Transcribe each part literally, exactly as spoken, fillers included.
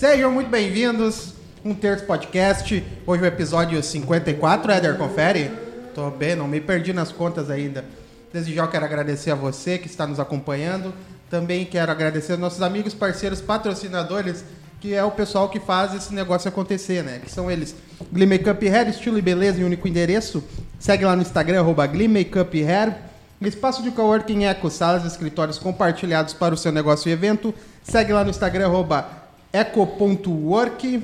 Sejam muito bem-vindos, um terço podcast, hoje o episódio cinquenta e quatro, Éder, confere. Tô bem, não me perdi nas contas ainda. Desde já eu quero agradecer a você que está nos acompanhando, também quero agradecer aos nossos amigos, parceiros, patrocinadores, que é o pessoal que faz esse negócio acontecer, né? Que são eles, Gly Makeup Hair, estilo e beleza em único endereço. Segue lá no Instagram, arroba Gly Makeup Hair. Espaço de coworking Eco, salas e escritórios compartilhados para o seu negócio e evento. Segue lá no Instagram, arroba Eco.work.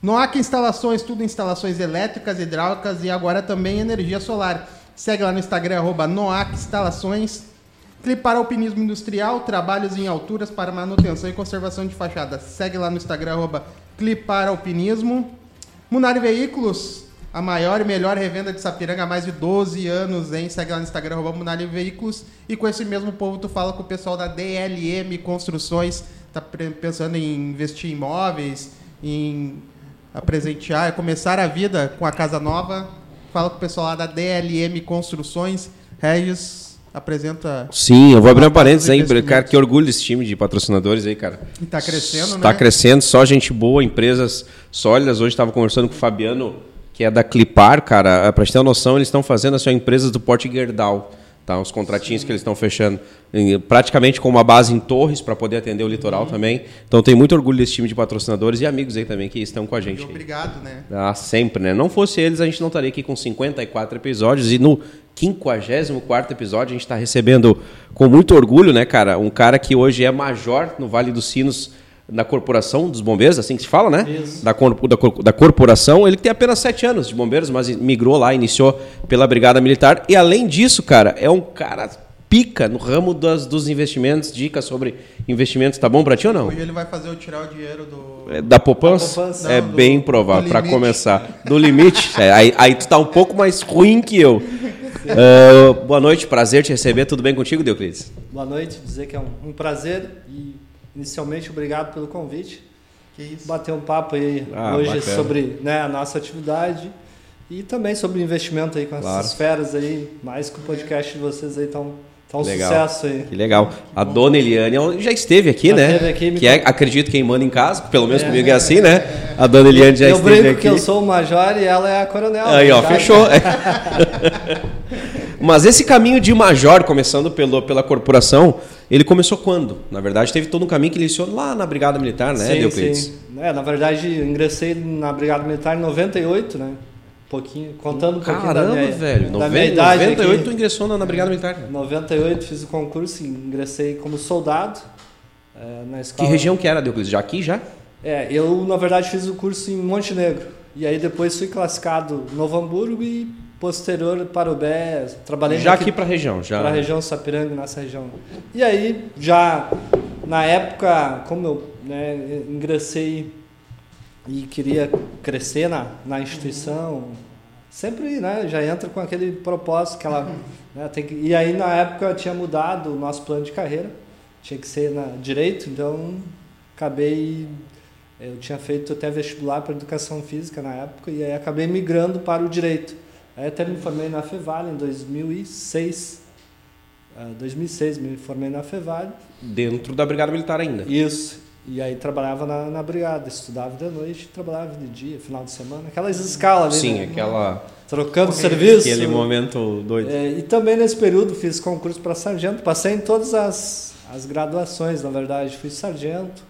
Noac Instalações, tudo em instalações elétricas, hidráulicas e agora também energia solar. Segue lá no Instagram, arroba Noac Instalações. Clipar Alpinismo Industrial, trabalhos em alturas para manutenção e conservação de fachadas. Segue lá no Instagram, arroba Clipar Alpinismo. Munari Veículos, a maior e melhor revenda de Sapiranga há mais de doze anos, hein? Segue lá no Instagram, arroba Munari Veículos. E com esse mesmo povo, tu fala com o pessoal da D L M Construções. Tá pensando em investir em imóveis, em apresentear, começar a vida com a casa nova? Fala com o pessoal lá da D L M Construções. Regis apresenta... Sim, eu vou abrir um parênteses aí, cara, que orgulho desse time de patrocinadores aí, cara. E tá crescendo, né? Tá crescendo, só gente boa, empresas sólidas. Hoje estava conversando com o Fabiano, que é da Clipar, cara. Pra gente ter uma noção, eles estão fazendo assim, empresas do porte Gerdau, tá? Os contratinhos, sim, que eles estão fechando, praticamente com uma base em Torres para poder atender o litoral, uhum, também. Então tem muito orgulho desse time de patrocinadores e amigos aí também que estão com a gente. Obrigado, aí, né? Ah, sempre, né? Não fosse eles, a gente não estaria aqui com cinquenta e quatro episódios e no quinquagésimo quarto episódio, a gente está recebendo com muito orgulho, né, cara? Um cara que hoje é major no Vale dos Sinos, na Corporação dos Bombeiros, assim que se fala, né? Da, da, da corporação. Ele tem apenas sete anos de bombeiros, mas migrou lá, iniciou pela Brigada Militar. E além disso, cara, é um cara pica no ramo das, dos investimentos, dicas sobre investimentos, tá bom pra ti ou não? Hoje ele vai fazer eu tirar o dinheiro do... Da poupança? Da poupança. Não, é do, bem provável, pra começar. Do limite. É, aí, aí tu tá um pouco mais ruim que eu. Uh, boa noite, prazer te receber. Tudo bem contigo, Deoclides? Boa noite, dizer que é um, um prazer e inicialmente obrigado pelo convite. Que isso. Bater um papo aí ah, hoje bacana. sobre, né, a nossa atividade e também sobre investimento aí com essas, claro, esferas aí, mais que o podcast de vocês aí tão... Tá um legal. Sucesso aí. Que legal. A que dona Eliane já esteve aqui, já né? Esteve aqui, me... que é, acredito, quem manda em casa, pelo menos é, comigo é assim, né? A dona Eliane já eu esteve aqui. Eu brinco que eu sou o major e ela é a coronel. Aí, ó, fechou. Mas esse caminho de major, começando pelo, pela corporação, ele começou quando? Na verdade, teve todo um caminho que ele iniciou lá na Brigada Militar, né, Deoclides? Sim, sim. É, na verdade, eu ingressei na Brigada Militar em noventa e oito, né? Pouquinho, contando um pouquinho. Caramba, da minha, velho, da minha idade. noventa e oito aqui, tu ingressou na, na Brigada Militar. Em noventa e oito fiz o concurso e ingressei como soldado é, na escola. Que região que era, Deoclides? Já aqui, já? É, eu na verdade fiz o curso em Montenegro. E aí depois fui classificado em Novo Hamburgo e posterior para o Bé, trabalhei já aqui, aqui para a região. Para a região Sapiranga, nessa região. E aí já na época, como eu, né, ingressei e queria crescer na, na instituição, sempre, né, já entra com aquele propósito que ela, né, tem que... E aí, na época, eu tinha mudado o nosso plano de carreira, tinha que ser na direito, então acabei... Eu tinha feito até vestibular para educação física na época, e aí acabei migrando para o direito. Aí até me formei na Fevale em dois mil e seis. dois mil e seis me formei na Fevale. Dentro da Brigada Militar ainda. Isso. E aí trabalhava na, na brigada, estudava de noite, trabalhava de dia, final de semana, aquelas escalas ali. Sim, né? Aquela... Trocando é, serviço. Aquele momento doido. É, e também nesse período fiz concurso para sargento, passei em todas as, as graduações, na verdade. Fui sargento,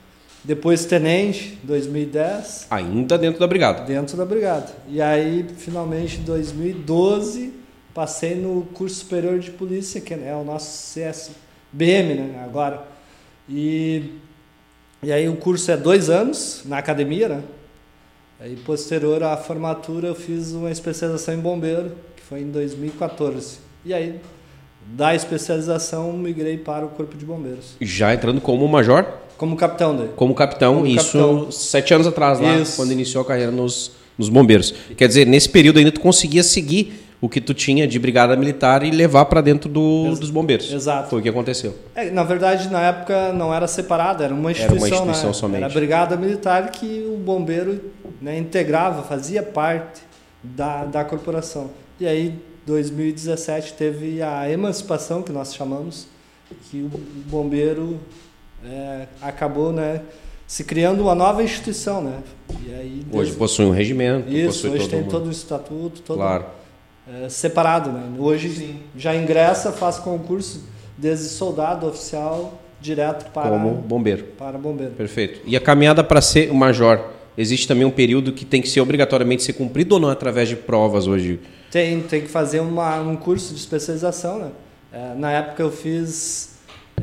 depois tenente, dois mil e dez. Ainda dentro da brigada. Dentro da brigada. E aí, finalmente, em dois mil e doze, passei no curso superior de polícia, que é o nosso C S B M, né, agora. E... E aí o curso é dois anos na academia, né? E posterior à formatura eu fiz uma especialização em bombeiro, que foi em dois mil e quatorze. E aí, da especialização, migrei para o Corpo de Bombeiros. Já entrando como major? Como capitão daí. Como capitão, como isso capitão. sete anos atrás, lá, isso, quando iniciou a carreira nos, nos bombeiros. Quer dizer, nesse período ainda tu conseguia seguir o que tu tinha de brigada militar e levar para dentro do, Ex- dos bombeiros. Exato. Foi o que aconteceu. É, na verdade, na época não era separada, era uma instituição. Era uma instituição, né? Somente. Era a brigada militar que o bombeiro, né, integrava, fazia parte da, da corporação. E aí, em dois mil e dezessete, teve a emancipação, que nós chamamos, que o bombeiro é, acabou, né, se criando uma nova instituição, né? E aí, hoje desde... possui um regimento, isso, possui hoje todo tem mundo. todo o estatuto, todo claro. é, separado, né? Hoje Sim. já ingressa, faz concurso desde soldado oficial direto para como bombeiro. Para bombeiro. Perfeito. E a caminhada para ser o major, existe também um período que tem que ser obrigatoriamente ser cumprido ou não através de provas hoje? Tem, tem que fazer uma, um curso de especialização, né? É, na época eu fiz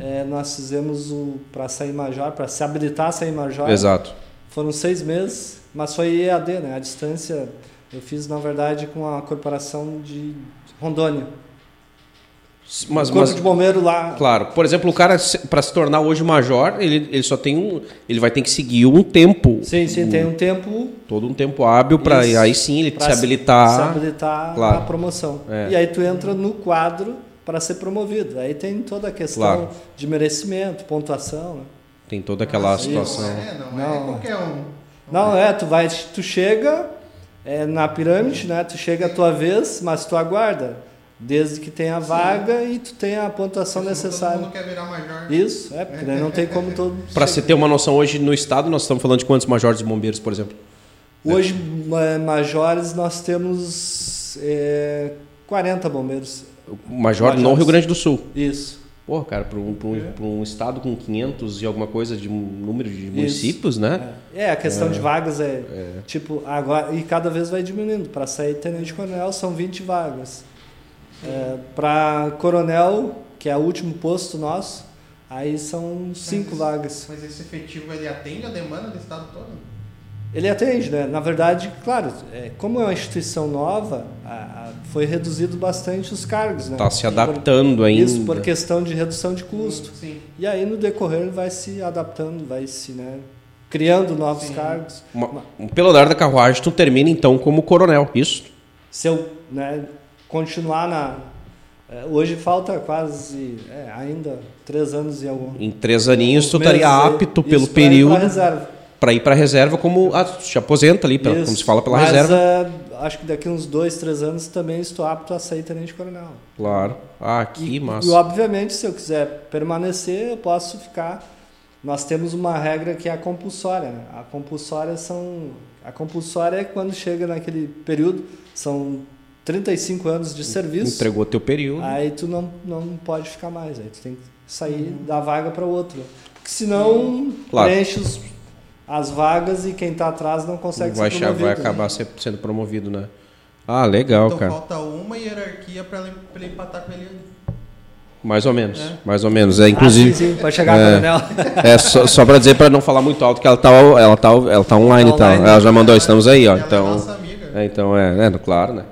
É, nós fizemos o para sair major, para se habilitar a sair major. Exato. Foram seis meses, mas foi E A D, né? A distância eu fiz, na verdade, com a corporação de Rondônia. Mas, o corpo mas, de bombeiro lá. Claro. Por exemplo, o cara, para se tornar hoje major, ele, ele só tem um... Ele vai ter que seguir um tempo. Sim, sim, um, tem um tempo... Todo um tempo hábil para aí sim ele se habilitar. Se habilitar claro. na promoção. É. E aí tu entra no quadro... para ser promovido. Aí tem toda a questão claro. de merecimento, pontuação. Né? Tem toda aquela Mas situação. É, não, não é qualquer um. Não, não é. é, tu vai, tu chega é, na pirâmide, né? Tu chega a tua vez, mas tu aguarda. Desde que tenha a vaga Sim. e tu tenha a pontuação Porque necessária. Todo mundo quer virar major. Isso, é, porque é, não é, tem é, como é. todo... Para você ter uma noção, hoje no estado nós estamos falando de quantos majores e bombeiros, por exemplo? Hoje, é. majores, nós temos é, quarenta bombeiros. Major Majores. no Rio Grande do Sul. Isso. Pô, cara, para um, é. um estado com quinhentos e alguma coisa de número de municípios, Isso. né? É. é, a questão é. de vagas é, é tipo, agora, e cada vez vai diminuindo. Para sair tenente-coronel são vinte vagas. É, para coronel, que é o último posto nosso, aí são cinco vagas. Mas esse efetivo, ele atende a demanda do estado todo? Ele atende, né? Na verdade, claro, como é uma instituição nova, foi reduzido bastante os cargos, né? Está se adaptando por, ainda. Isso por questão de redução de custo. Sim. E aí no decorrer ele vai se adaptando, vai se, né, criando novos Sim. cargos. Uma, pelo andar da carruagem, tu termina então como coronel, isso? Se eu, né, continuar na... Hoje falta quase é, ainda três anos e algum. Em três aninhos tu estaria apto pelo período. Reserva. Para ir para a reserva, como ah, se aposenta ali, pela, como se fala pela Mas, reserva. Mas uh, acho que daqui uns dois, três anos também estou apto a sair tenente-coronel. Claro. Ah, que e, massa. E obviamente, se eu quiser permanecer, eu posso ficar. Nós temos uma regra que é a compulsória. Né? A compulsória são. A compulsória é quando chega naquele período, são trinta e cinco anos de serviço. Entregou teu período. Aí tu não, não pode ficar mais. Aí tu tem que sair da vaga para outra. Porque senão claro. preenche os. as vagas e quem está atrás não consegue vai ser promovido. Vai acabar né? sendo promovido, né? Ah, legal, então, cara. Então falta uma hierarquia para ele, ele empatar com ele. Mais ou menos, é. mais ou menos. É, inclusive, ah, sim, sim, pode chegar é, a é, só, só para dizer, para não falar muito alto, que ela está ela tá, ela tá online e tá tal. Tá. Ela já mandou, estamos aí, ó. Ela então, é nossa amiga. É, então, é, é, claro, né?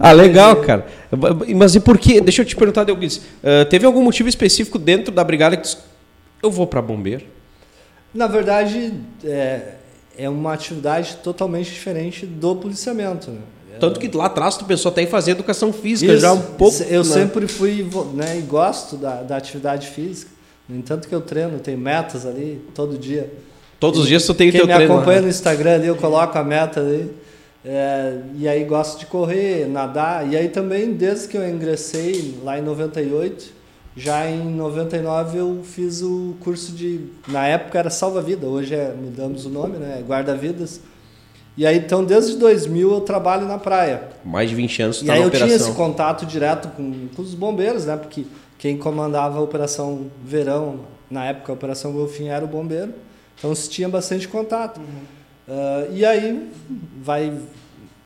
Ah, legal, cara. Mas e por que? Deixa eu te perguntar, Deoclides. Uh, teve algum motivo específico dentro da brigada que eu vou para bombeiro? Na verdade, é, é uma atividade totalmente diferente do policiamento. Né? Tanto que lá atrás tu pensou até em fazer educação física, Isso, já um pouco. Eu né? sempre fui né, e gosto da, da atividade física. No entanto que eu treino, tem metas ali todo dia. Todos os dias tu tem o teu treino. Quem me acompanha no Instagram ali, eu coloco a meta ali. É, e aí gosto de correr, nadar. E aí também, desde que eu ingressei lá em noventa e oito... Já em noventa e nove eu fiz o curso de... Na época era salva-vida, hoje é, mudamos o nome, né? Guarda-vidas. E aí, então, desde dois mil eu trabalho na praia. Mais de vinte anos tu tá na operação. E aí eu tinha esse contato direto com, com os bombeiros, né? Porque quem comandava a Operação Verão, na época a Operação Golfinho, era o bombeiro. Então se tinha bastante contato. Uhum. Uh, e aí vai,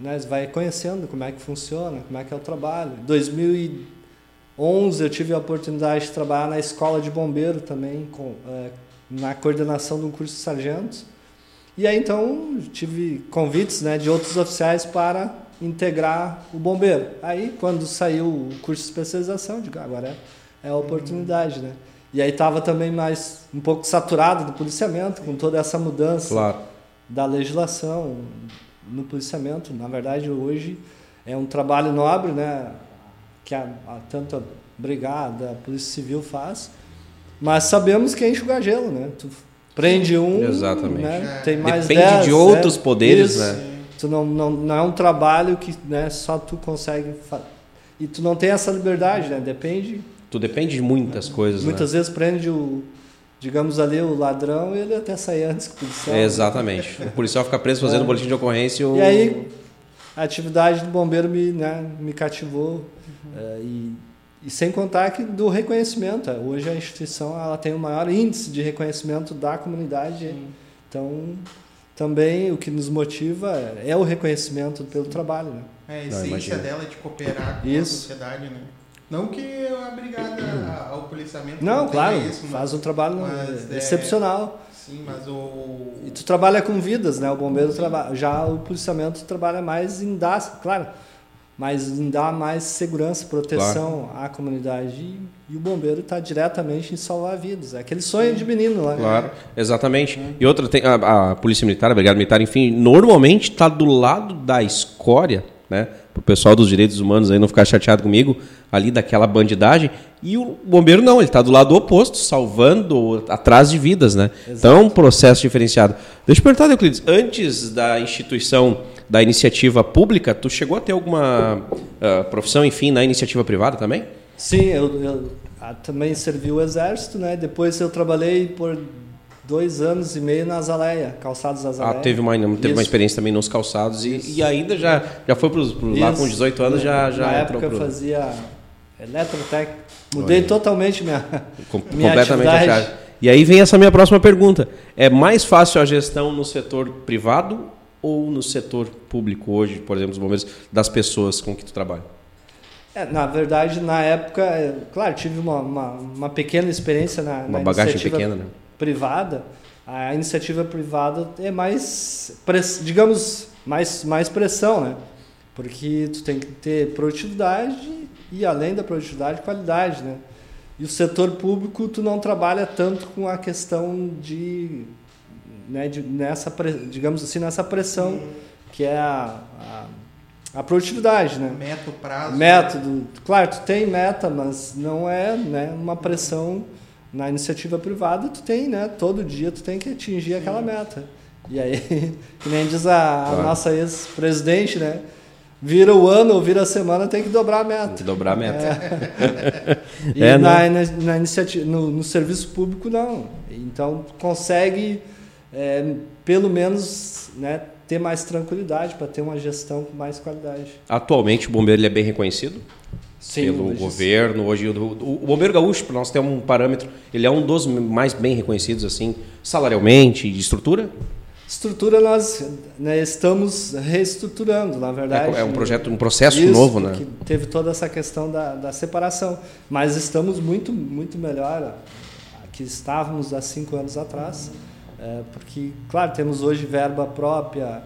né, vai conhecendo como é que funciona, como é que é o trabalho. dois mil e onze eu tive a oportunidade de trabalhar na escola de bombeiro também, com, é, na coordenação de um curso de sargentos. E aí, então, tive convites né, de outros oficiais para integrar o bombeiro. Aí, quando saiu o curso de especialização, eu digo, agora é, é a oportunidade, né? E aí estava também mais um pouco saturado do policiamento, com toda essa mudança claro. da legislação no policiamento. Na verdade, hoje é um trabalho nobre, né? que a, a, tanto a brigada, a polícia civil faz, mas sabemos que é enxugar gelo, né? Tu prende um, Exatamente. Né? Tem mais Depende dez, de outros né? poderes, Isso. né? Tu não, não, não é um trabalho que né, só tu consegue fazer. E tu não tem essa liberdade, né? Depende... Tu depende de muitas coisas, Muitas né? vezes prende o digamos ali, o ladrão, ele até sai antes que o policial. É, exatamente. Né? O policial fica preso fazendo é. boletim de ocorrência. E, o... e aí, a atividade do bombeiro me, né, me cativou. Uhum. E, e sem contar que do reconhecimento. Hoje a instituição ela tem o maior índice de reconhecimento da comunidade. Uhum. Então, também o que nos motiva é o reconhecimento pelo trabalho. Né? É a essência dela de cooperar com isso. a sociedade, né? Não que eu é obrigada ao policiamento. Não, não claro, isso, mas, faz um trabalho mas, é, excepcional. Sim, mas o... E tu trabalha com vidas, né? O bombeiro trabalha... Já o policiamento trabalha mais em dar, claro, mas em dar mais segurança, proteção claro. à comunidade. E, e o bombeiro está diretamente em salvar vidas. É aquele sonho sim. de menino lá. Claro, né? Exatamente. Hum. E outra, tem a, a polícia militar, a brigada militar, enfim, normalmente está do lado da escória, né? Para o pessoal dos direitos humanos aí não ficar chateado comigo, ali daquela bandidagem. E o bombeiro não, ele está do lado oposto, salvando atrás de vidas, né? Exato. Então, um processo diferenciado. Deixa eu perguntar, Deoclides, antes da instituição da iniciativa pública, tu chegou a ter alguma uh, profissão, enfim, na iniciativa privada também? Sim, eu, eu a, também servi o Exército, né? Depois eu trabalhei por dois anos e meio na Azaleia, calçados Azaleia. Ah, teve uma, teve uma experiência também nos calçados e, e ainda já, já foi pros, pros lá com dezoito anos, já, já na época pro... eu fazia eletrotec, mudei Olha. totalmente minha, Com, minha completamente atividade. A chave. E aí vem essa minha próxima pergunta. É mais fácil a gestão no setor privado ou no setor público hoje, por exemplo, os bombeiros, das pessoas com que tu trabalha? É, na verdade, na época, claro, tive uma, uma, uma pequena experiência na, uma na bagagem iniciativa... pequena, né? privada, a iniciativa privada é mais, digamos, mais, mais pressão, né? Porque tu tem que ter produtividade e, além da produtividade, qualidade, né? E o setor público, tu não trabalha tanto com a questão de, né, de nessa, digamos assim, nessa pressão, que é a, a, a produtividade, né? Meta, prazo. Método. Claro, tu tem meta, mas não é, né, uma pressão. Na iniciativa privada, tu tem, né? Todo dia tu tem que atingir Sim. aquela meta. E aí, que nem diz a, claro. a nossa ex-presidente, né? Vira o ano ou vira a semana, tem que dobrar a meta. Tem que dobrar a meta. É. E é, na, na, na iniciativa, no, no serviço público, não. Então, tu consegue, é, pelo menos, né, ter mais tranquilidade para ter uma gestão com mais qualidade. Atualmente, o bombeiro ele é bem reconhecido? Sim, pelo hoje governo, sim. Hoje o, o, o bombeiro gaúcho, para nós ter um parâmetro, ele é um dos mais bem reconhecidos, assim, salarialmente, de estrutura? Estrutura nós, né, estamos reestruturando, na verdade. É, é um projeto, um processo isso, novo, né? Que teve toda essa questão da, da separação, mas estamos muito, muito melhor que estávamos há cinco anos atrás, é, porque, claro, temos hoje verba própria,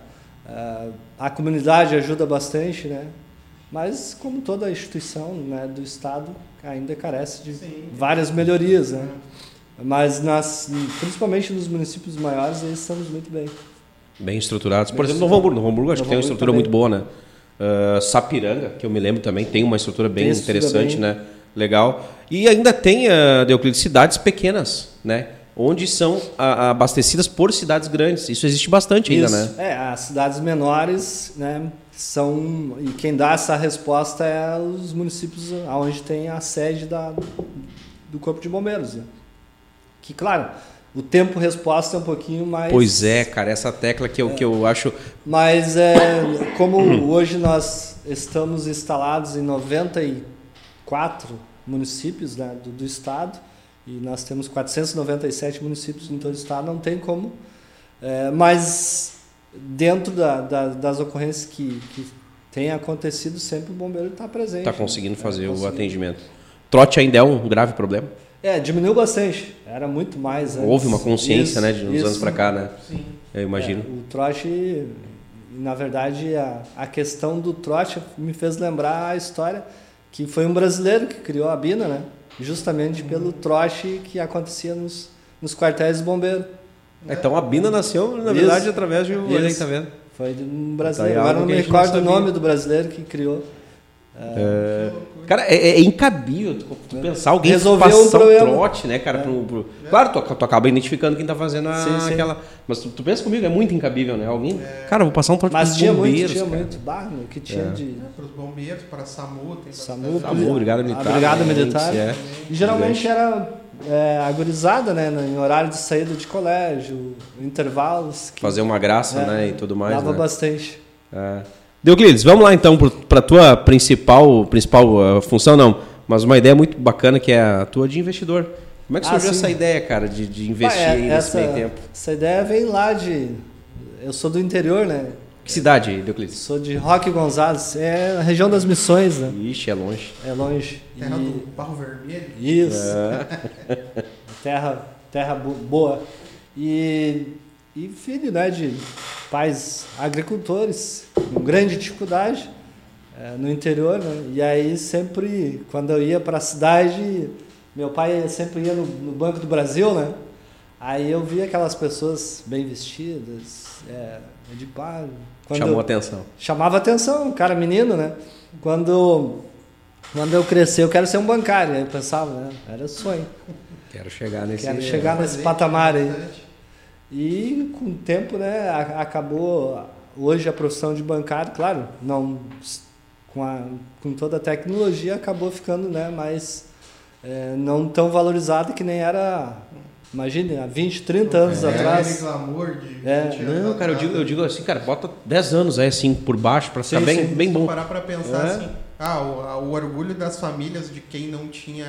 é, a comunidade ajuda bastante, né? Mas, como toda instituição, né, do Estado, ainda carece de Sim. várias melhorias. Né? Mas, nas, principalmente nos municípios maiores, eles estamos muito bem. Bem estruturados. Bem Por exemplo, Novo Hamburgo. Hamburgo acho Novo que tem uma estrutura também. Muito boa. Né? Uh, Sapiranga, que eu me lembro também, tem uma estrutura bem estrutura interessante. Bem... Né? Legal. E ainda tem, uh, Deoclides, cidades pequenas, né? Onde são abastecidas por cidades grandes. Isso existe bastante ainda, Isso. né? É, as cidades menores, né, são... E quem dá essa resposta é os municípios onde tem a sede da, do Corpo de Bombeiros. Né? Que, claro, o tempo-resposta é um pouquinho mais... Pois é, cara, essa tecla que eu, é. que eu acho... Mas, é, como hoje nós estamos instalados em noventa e quatro municípios, né, do, do Estado... E nós temos quatrocentos e noventa e sete municípios em todo o estado, não tem como. É, mas dentro da, da, das ocorrências que, que tem acontecido, sempre o bombeiro está presente. Está conseguindo né? fazer é, o conseguindo. atendimento. Trote ainda é um grave problema? É, diminuiu bastante. Era muito mais antes. Houve uma consciência, isso, né, de uns isso. anos para cá, né? Sim. Eu imagino. É, o trote, na verdade, a, a questão do trote me fez lembrar a história que foi um brasileiro que criou a Bina, né? Justamente pelo trote que acontecia nos, nos quartéis do bombeiro. Então a Bina nasceu, na verdade, Isso. através de um... Olha aí, tá vendo? Foi de um brasileiro. Agora não me recordo o nome do brasileiro que criou. É... Cara, é, é incabível tu, tu pensar alguém resolveu passar um, um trote, né, cara? É. Pro, pro... Claro, tu, tu acaba identificando quem tá fazendo a, sim, sim. aquela... Mas tu, tu pensa comigo, é muito incabível, né? Alguém... É. Cara, vou passar um trote pros bombeiros. Mas tinha muito, tinha cara. muito. Barro, que tinha é. de... É, pros bombeiros, pra SAMU. Tem SAMU, SAMU, Brigada Militar. Brigada Militar. É. E geralmente era é, a gurizada, né, em horário de saída de colégio, intervalos. Que, fazer uma graça, é, né, e tudo mais. Dava, né, bastante. É. Deoclides, vamos lá então para a tua principal, principal uh, função, não, mas uma ideia muito bacana que é a tua de investidor. Como é que surgiu ah, essa ideia, cara, de, de investir ah, é, nesse essa, meio tempo? Essa ideia vem lá de... Eu sou do interior, né? Que cidade, Deoclides? Sou de Roque Gonzaga, é a região das Missões, né? Ixi, é longe. É longe. Terra e... do Barro Vermelho. Isso. É. terra, terra boa. E, e filho, né, de pais agricultores, com grande dificuldade é, no interior, né? E aí sempre, quando eu ia para a cidade, meu pai sempre ia no, no Banco do Brasil, né? Aí eu vi aquelas pessoas bem vestidas, é, de pá... Chamou eu, atenção. Chamava atenção, cara, menino, né? Quando, quando eu crescer, eu quero ser um bancário. Aí eu pensava, né? Era sonho. Quero chegar nesse... Quero chegar é, nesse patamar aí. E com o tempo, né? Acabou hoje a profissão de bancário, claro, não, com, a, com toda a tecnologia, acabou ficando, né, mais... É, não tão valorizada que nem era... Imagina, há vinte, trinta é, anos é, atrás. Aquele glamour de é, vinte anos. Não, cara, eu digo, eu digo assim, cara, bota dez anos aí assim por baixo para ficar bem, bem bom. Se parar para pensar é. assim, ah, o, o orgulho das famílias de quem não tinha,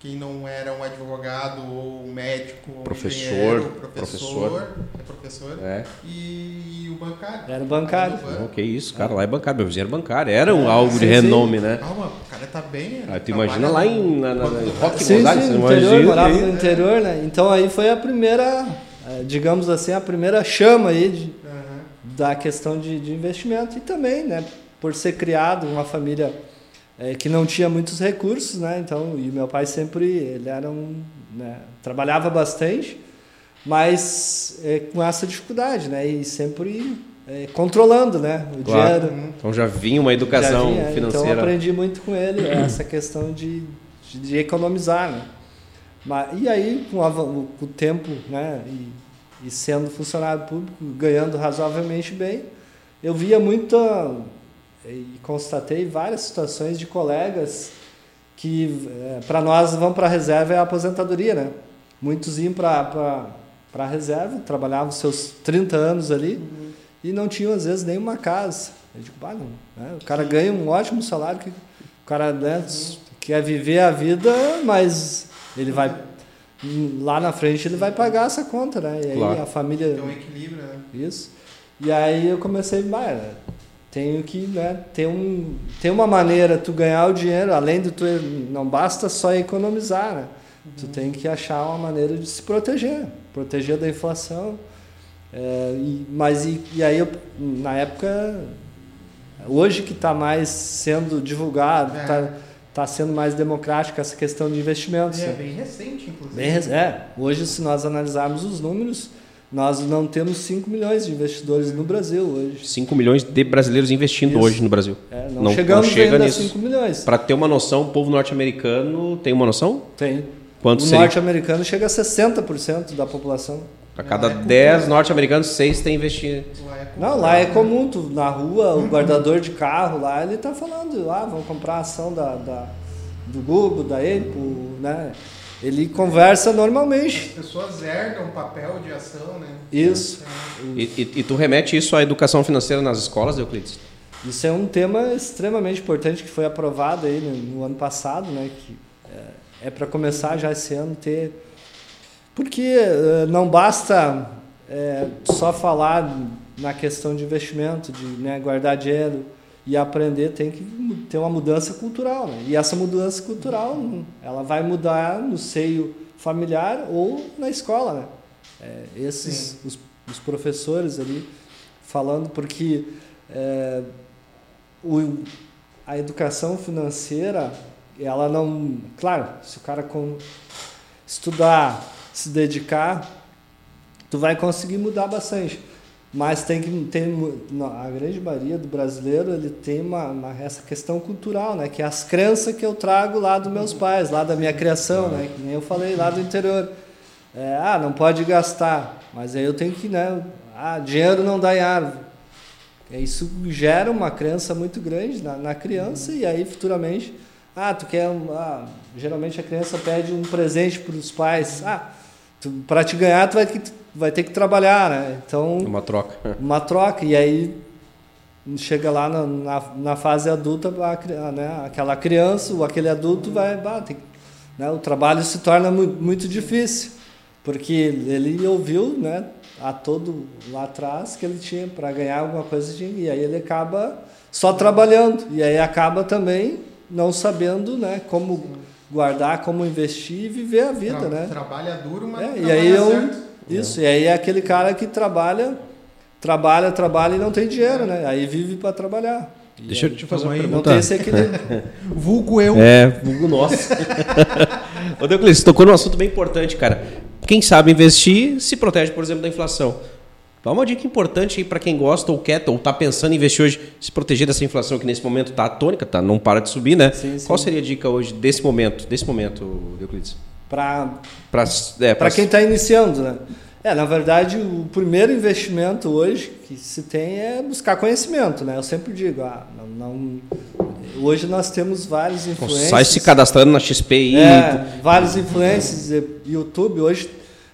quem não era um advogado ou um médico, ou professor, um professor, professor, professor é. e, e o bancário. Era o bancário. Não, que isso, cara, lá é bancário, meu vizinho era bancário, era um, é, algo sim, de renome, sim, né? Calma, o cara tá bem. Aí tu imagina lá em na, na, na, Roque Gonzaga, você imagina. Morava no interior, né? Então aí foi a primeira, digamos assim, a primeira chama aí de, uhum. da questão de, de investimento e também, né, por ser criado uma família... É, que não tinha muitos recursos, né? Então, e meu pai sempre, ele era um, né, trabalhava bastante, mas é, com essa dificuldade, né? E sempre é, controlando, né, o claro. dinheiro. Então já vinha uma educação vinha, financeira. Então eu aprendi muito com ele essa questão de, de, de economizar, né? Mas, e aí com, a, com o tempo, né, e, e sendo funcionário público, ganhando razoavelmente bem, eu via muita... E constatei várias situações de colegas que, é, para nós, vão para a reserva é a aposentadoria, né? Muitos iam para a reserva, trabalhavam seus trinta anos ali uhum. e não tinham, às vezes, nenhuma casa. Eu digo, ah, não, né? O cara ganha um ótimo salário, que o cara, né, uhum. quer viver a vida, mas ele vai... Lá na frente ele vai pagar essa conta, né? E aí claro. a família... Tem um equilíbrio, né? Isso. E aí eu comecei... Bah, Tenho que, né, ter, um, ter uma maneira tu ganhar o dinheiro, além do tu, não basta só economizar, né? Uhum. Tu tem que achar uma maneira de se proteger, proteger da inflação. É, e, mas e, e aí, eu, na época, hoje que está mais sendo divulgado, está é. tá sendo mais democrática essa questão de investimentos. É, né? Bem recente, inclusive. Bem, é, hoje, se nós analisarmos os números, nós não temos cinco milhões de investidores no Brasil hoje. cinco milhões de brasileiros investindo Isso. hoje no Brasil. É, não, não chegamos não chega ainda nisso. a cinco milhões. Para ter uma noção, o povo norte-americano tem uma noção? Tem. Quanto o seria? norte-americano chega a sessenta por cento da população. Para cada é dez norte-americanos, seis têm investido. Lá é não, lá é comum. Tu, na rua, o guardador de carro lá, ele está falando, ah, vão comprar a ação da, da, do Google, da Apple, né? Ele conversa normalmente. As pessoas herdam papel de ação, né? Isso. É. E, e, e tu remete isso à educação financeira nas escolas, Deoclides? Isso é um tema extremamente importante que foi aprovado aí no, no ano passado, né? Que é, é para começar já esse ano ter... Porque uh, não basta é, só falar na questão de investimento, de, né, guardar dinheiro e aprender, tem que ter uma mudança cultural, né? E essa mudança cultural, ela vai mudar no seio familiar ou na escola, né? É, esses os, os professores ali falando, porque é, o, a educação financeira, ela não, claro, se o cara com, estudar, se dedicar, tu vai conseguir mudar bastante. Mas tem que tem, a grande maioria do brasileiro, ele tem uma, uma, essa questão cultural, né? Que é as crenças que eu trago lá dos meus pais, lá da minha criação, né? Que nem eu falei lá do interior. É, ah, não pode gastar, mas aí eu tenho que, né? Ah, dinheiro não dá em árvore. Isso gera uma crença muito grande na, na criança, e aí futuramente Ah, tu quer um, ah, geralmente a criança pede um presente para os pais. Ah, para te ganhar tu vai, que, vai ter que trabalhar, né? Então uma troca. Uma troca e aí chega lá na, na, na fase adulta, né? Aquela criança ou aquele adulto vai, ah, tem, né? O trabalho se torna muito, muito difícil porque ele ouviu, né? A todo lá atrás que ele tinha para ganhar alguma coisa de, e aí ele acaba só trabalhando e aí acaba também não sabendo, né, como Sim. guardar, como investir e viver a vida, Tra- né? Trabalha duro, mas é, trabalha e aí eu, certo. Isso, é. E aí é aquele cara que trabalha, trabalha, trabalha e não tem dinheiro, né? Aí vive para trabalhar. E Deixa aí, eu te fazer uma pergunta. Não tem esse equilíbrio. Vulgo eu. É, vulgo nosso. Ô, Deoclides, você tocou num assunto bem importante, cara. Quem sabe investir se protege, por exemplo, da inflação. Dá uma dica importante aí para quem gosta ou quer ou está pensando em investir hoje, se proteger dessa inflação que nesse momento está atônica, tá, não para de subir, né? Sim, sim. Qual seria a dica hoje desse momento, desse momento, Deoclides? Para é, pra... quem está iniciando, né? É, na verdade, o primeiro investimento hoje que se tem é buscar conhecimento, né? Eu sempre digo, ah, não, não... hoje nós temos vários influencers. Sai se cadastrando na X P aí. É, vários influencers, YouTube, hoje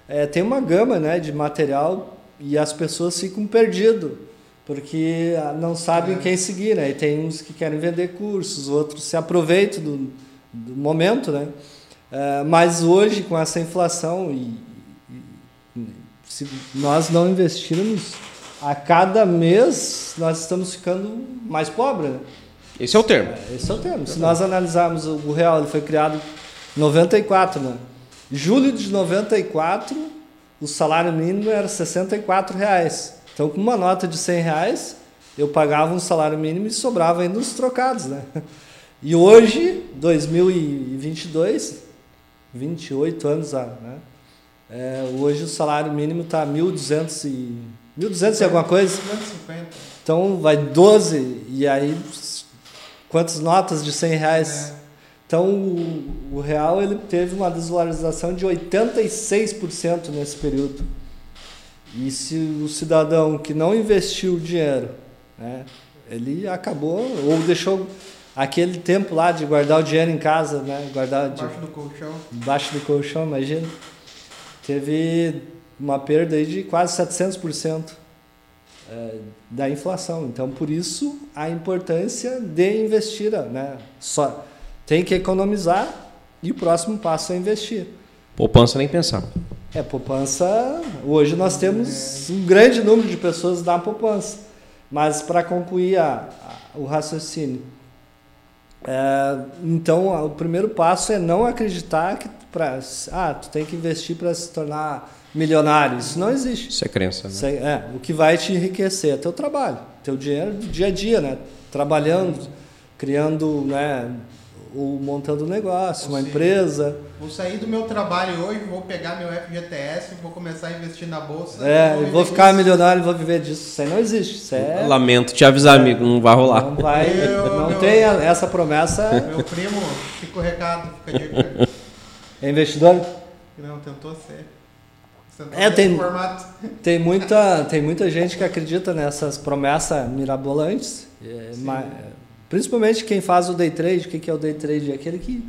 é, tem uma gama, né, de material. E as pessoas ficam perdidas, porque não sabem é. quem seguir, né? E tem uns que querem vender cursos, outros se aproveitam do, do momento, né? Uh, mas hoje, com essa inflação, e, e, se nós não investirmos, a cada mês nós estamos ficando mais pobres, né? Esse é o termo. É, esse é o termo. Se nós analisarmos o real, ele foi criado em noventa e quatro, né? Julho de noventa e quatro... o salário mínimo era sessenta e quatro reais. Então, com uma nota de cem reais, eu pagava um salário mínimo e sobrava ainda os trocados, né? E hoje, dois mil e vinte e dois, vinte e oito anos, né? É, hoje o salário mínimo está mil e duzentos e... mil e duzentos e alguma coisa? cento e cinquenta. Então, vai doze, e aí quantas notas de cem reais? É. Então, o, o real ele teve uma desvalorização de oitenta e seis por cento nesse período. E se o cidadão que não investiu o dinheiro, né, ele acabou ou deixou aquele tempo lá de guardar o dinheiro em casa, né, guardar embaixo do colchão. Embaixo do colchão, imagina. Teve uma perda aí de quase setecentos por cento da inflação. Então, por isso, a importância de investir, né, só... Tem que economizar e o próximo passo é investir. Poupança nem pensar. É, poupança... Hoje nós temos um grande número de pessoas na poupança. Mas para concluir a, a, o raciocínio. É, então, a, o primeiro passo é não acreditar que... Pra, ah, tu tem que investir para se tornar milionário. Isso não existe. Isso é crença, né? Isso é, é, o que vai te enriquecer é teu trabalho. Teu dinheiro do dia a dia, né? Trabalhando, criando... né? Ou montando um negócio, ou uma seja, empresa. Vou sair do meu trabalho hoje, vou pegar meu F G T S, vou começar a investir na bolsa. É, vou, vou ficar disso. Milionário, vou viver disso. Isso aí não existe. Isso é... Lamento te avisar, é, amigo, não vai rolar. Não vai, eu, não meu, tem a, essa promessa. Meu primo, fica o recado. Fica de... É investidor? Não, tentou ser. Tentou é, tem, tem, muita, tem muita gente que acredita nessas promessas mirabolantes, é, mas... Principalmente quem faz o day trade. O que é o day trade? É aquele que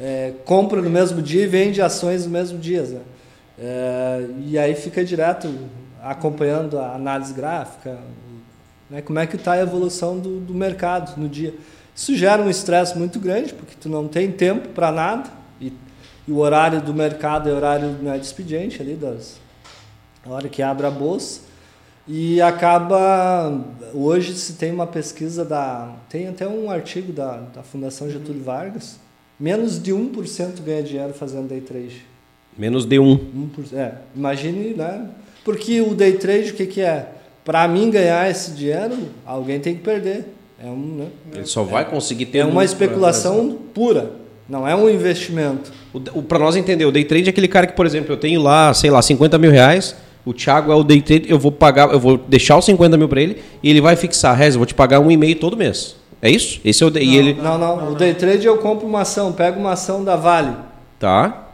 é, compra no mesmo dia e vende ações no mesmo dia, né? É, e aí fica direto acompanhando a análise gráfica, né? Como é que está a evolução do, do mercado no dia. Isso gera um estresse muito grande, porque tu não tem tempo para nada, e, e o horário do mercado é horário, né, de expediente, ali das, a hora que abre a bolsa. E acaba, hoje se tem uma pesquisa, da tem até um artigo da, da Fundação Getúlio Vargas, menos de um por cento ganha dinheiro fazendo day trade. Menos de um. um por cento, é, imagine, né? Porque o day trade, o que, que é? Para mim ganhar esse dinheiro, alguém tem que perder. É um, né? Ele só vai é, conseguir ter... É uma especulação pura, não é um investimento. Para nós entender, o day trade é aquele cara que, por exemplo, eu tenho lá, sei lá, cinquenta mil reais... O Thiago é o day trade, eu vou pagar, eu vou deixar os cinquenta mil para ele e ele vai fixar, Rez, eu vou te pagar um e-mail todo mês. É isso? Esse é o day, não, e ele... não, não. O day trade eu compro uma ação, pego uma ação da Vale. Tá.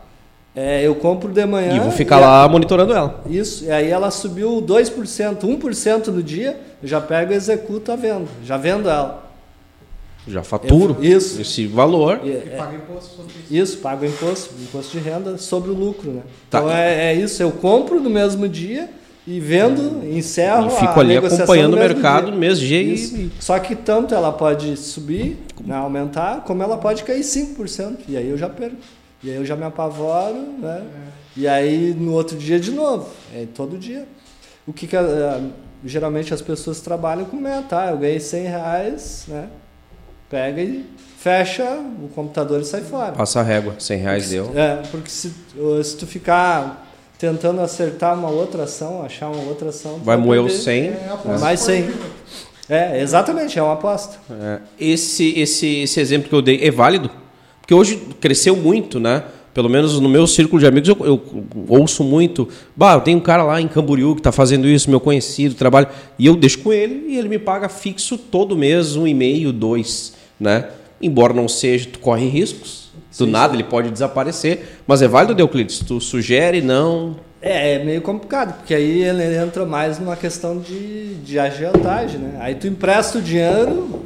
É, eu compro de manhã. E vou ficar e lá ela... monitorando ela. Isso, e aí ela subiu dois por cento, um por cento no dia, eu já pego e executo a venda. Já vendo ela. já faturo eu, isso, esse valor. E, é, paga imposto sobre isso. Isso, paga o imposto, imposto de renda sobre o lucro, né? Tá. Então é, é isso, eu compro no mesmo dia e vendo, é. encerro. E fico a ali acompanhando o mercado no mesmo dia. E... Só que tanto ela pode subir, né, aumentar, como ela pode cair cinco por cento. E aí eu já perco. E aí eu já me apavoro, né? É. E aí no outro dia de novo. É todo dia. O que, que a, a, geralmente as pessoas trabalham com meta, ah, eu ganhei cem reais, né? Pega e fecha o computador e sai fora. Passa a régua, cem reais deu. É, porque se, se tu ficar tentando acertar uma outra ação, achar uma outra ação... Vai moer os cem. É, mais cem. É, exatamente, é uma aposta. É. Esse, esse, esse exemplo que eu dei é válido? Porque hoje cresceu muito, né? Pelo menos no meu círculo de amigos, eu, eu ouço muito. Bah, eu tenho um cara lá em Camboriú que está fazendo isso, meu conhecido, trabalho. E eu deixo com ele e ele me paga fixo todo mês, um e meio, dois. Né? Embora não seja, tu corre riscos. Do sim, nada sim. Ele pode desaparecer. Mas é válido, Deoclides? Tu sugere, não? É, é meio complicado, porque aí ele entra mais numa questão de, de agiotagem. Né? Aí tu empresta o dinheiro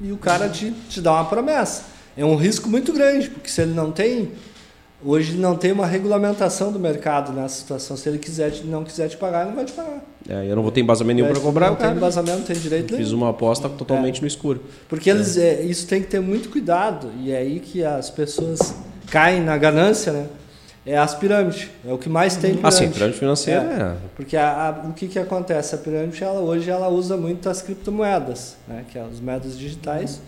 e o cara te, te dá uma promessa. É um risco muito grande, porque se ele não tem... Hoje não tem uma regulamentação do mercado nessa situação. Se ele quiser, não quiser te pagar, ele não vai te pagar. É, eu não vou ter embasamento nenhum para cobrar. Não tem embasamento, não tem direito nenhum. Fiz uma aposta totalmente é. no escuro. Porque eles, é. É, isso tem que ter muito cuidado. E é aí que as pessoas caem na ganância, né? É as pirâmides. É o que mais tem pirâmide. Ah, sim, pirâmide financeira. É. É. Porque a, a, o que, que acontece? A pirâmide, ela, hoje, ela usa muito as criptomoedas, né? Que são as moedas digitais.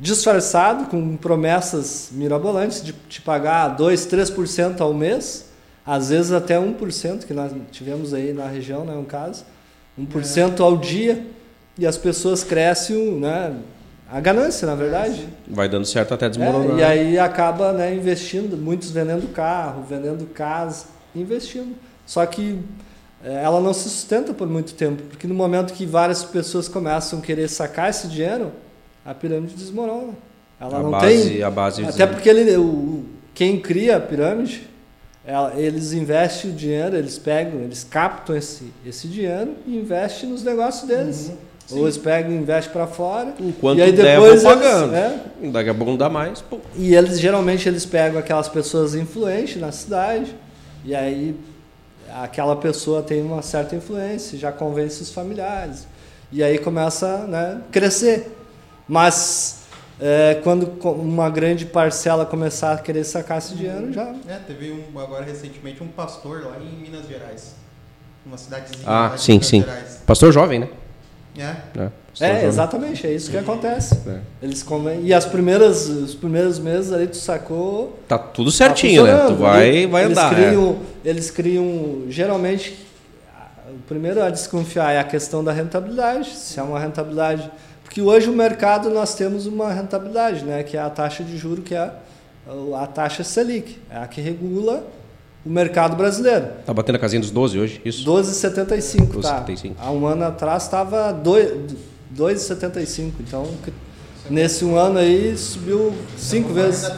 Disfarçado, com promessas mirabolantes de te pagar dois, três por cento ao mês, às vezes até um por cento, que nós tivemos aí na região, né, um caso, um por cento é. ao dia, e as pessoas crescem, né, a ganância, na verdade. Vai dando certo até desmoronar. É, e aí acaba, né, investindo, muitos vendendo carro, vendendo casa, investindo. Só que ela não se sustenta por muito tempo, porque no momento que várias pessoas começam a querer sacar esse dinheiro, a pirâmide desmorona. Ela a não base, tem. A base até de... porque ele, o, quem cria a pirâmide, ela, eles investem o dinheiro, eles pegam, eles captam esse, esse dinheiro e investem nos negócios deles. Uhum, ou eles pegam e investem para fora. Enquanto e aí depois der, eu vou pagando. Eles, né? Daqui a pouco não dá mais. Pô. E eles geralmente eles pegam aquelas pessoas influentes na cidade e aí aquela pessoa tem uma certa influência, já convence os familiares. E aí começa a, né, crescer. Mas é, quando uma grande parcela começar a querer sacar esse dinheiro, já... É, teve um, agora recentemente um pastor lá em Minas Gerais, uma cidadezinha ah, lá sim, em Minas sim. Gerais. Pastor jovem, né? É, é, é jovem. Exatamente, é isso que acontece. É. Eles convêm, e as primeiras, os primeiros meses ali tu sacou... Tá tudo certinho, tá, né? Tu vai, vai eles andar. Criam, é. Eles criam, geralmente, o primeiro a desconfiar é a questão da rentabilidade, se é uma rentabilidade... Porque hoje o mercado nós temos uma rentabilidade, né? Que é a taxa de juros, que é a, a taxa Selic. É a que regula o mercado brasileiro. Está batendo a casinha dos doze hoje? Isso? doze vírgula setenta e cinco, tá. Há um ano atrás estava dois vírgula setenta e cinco. Então, nesse um ano aí subiu cinco vezes.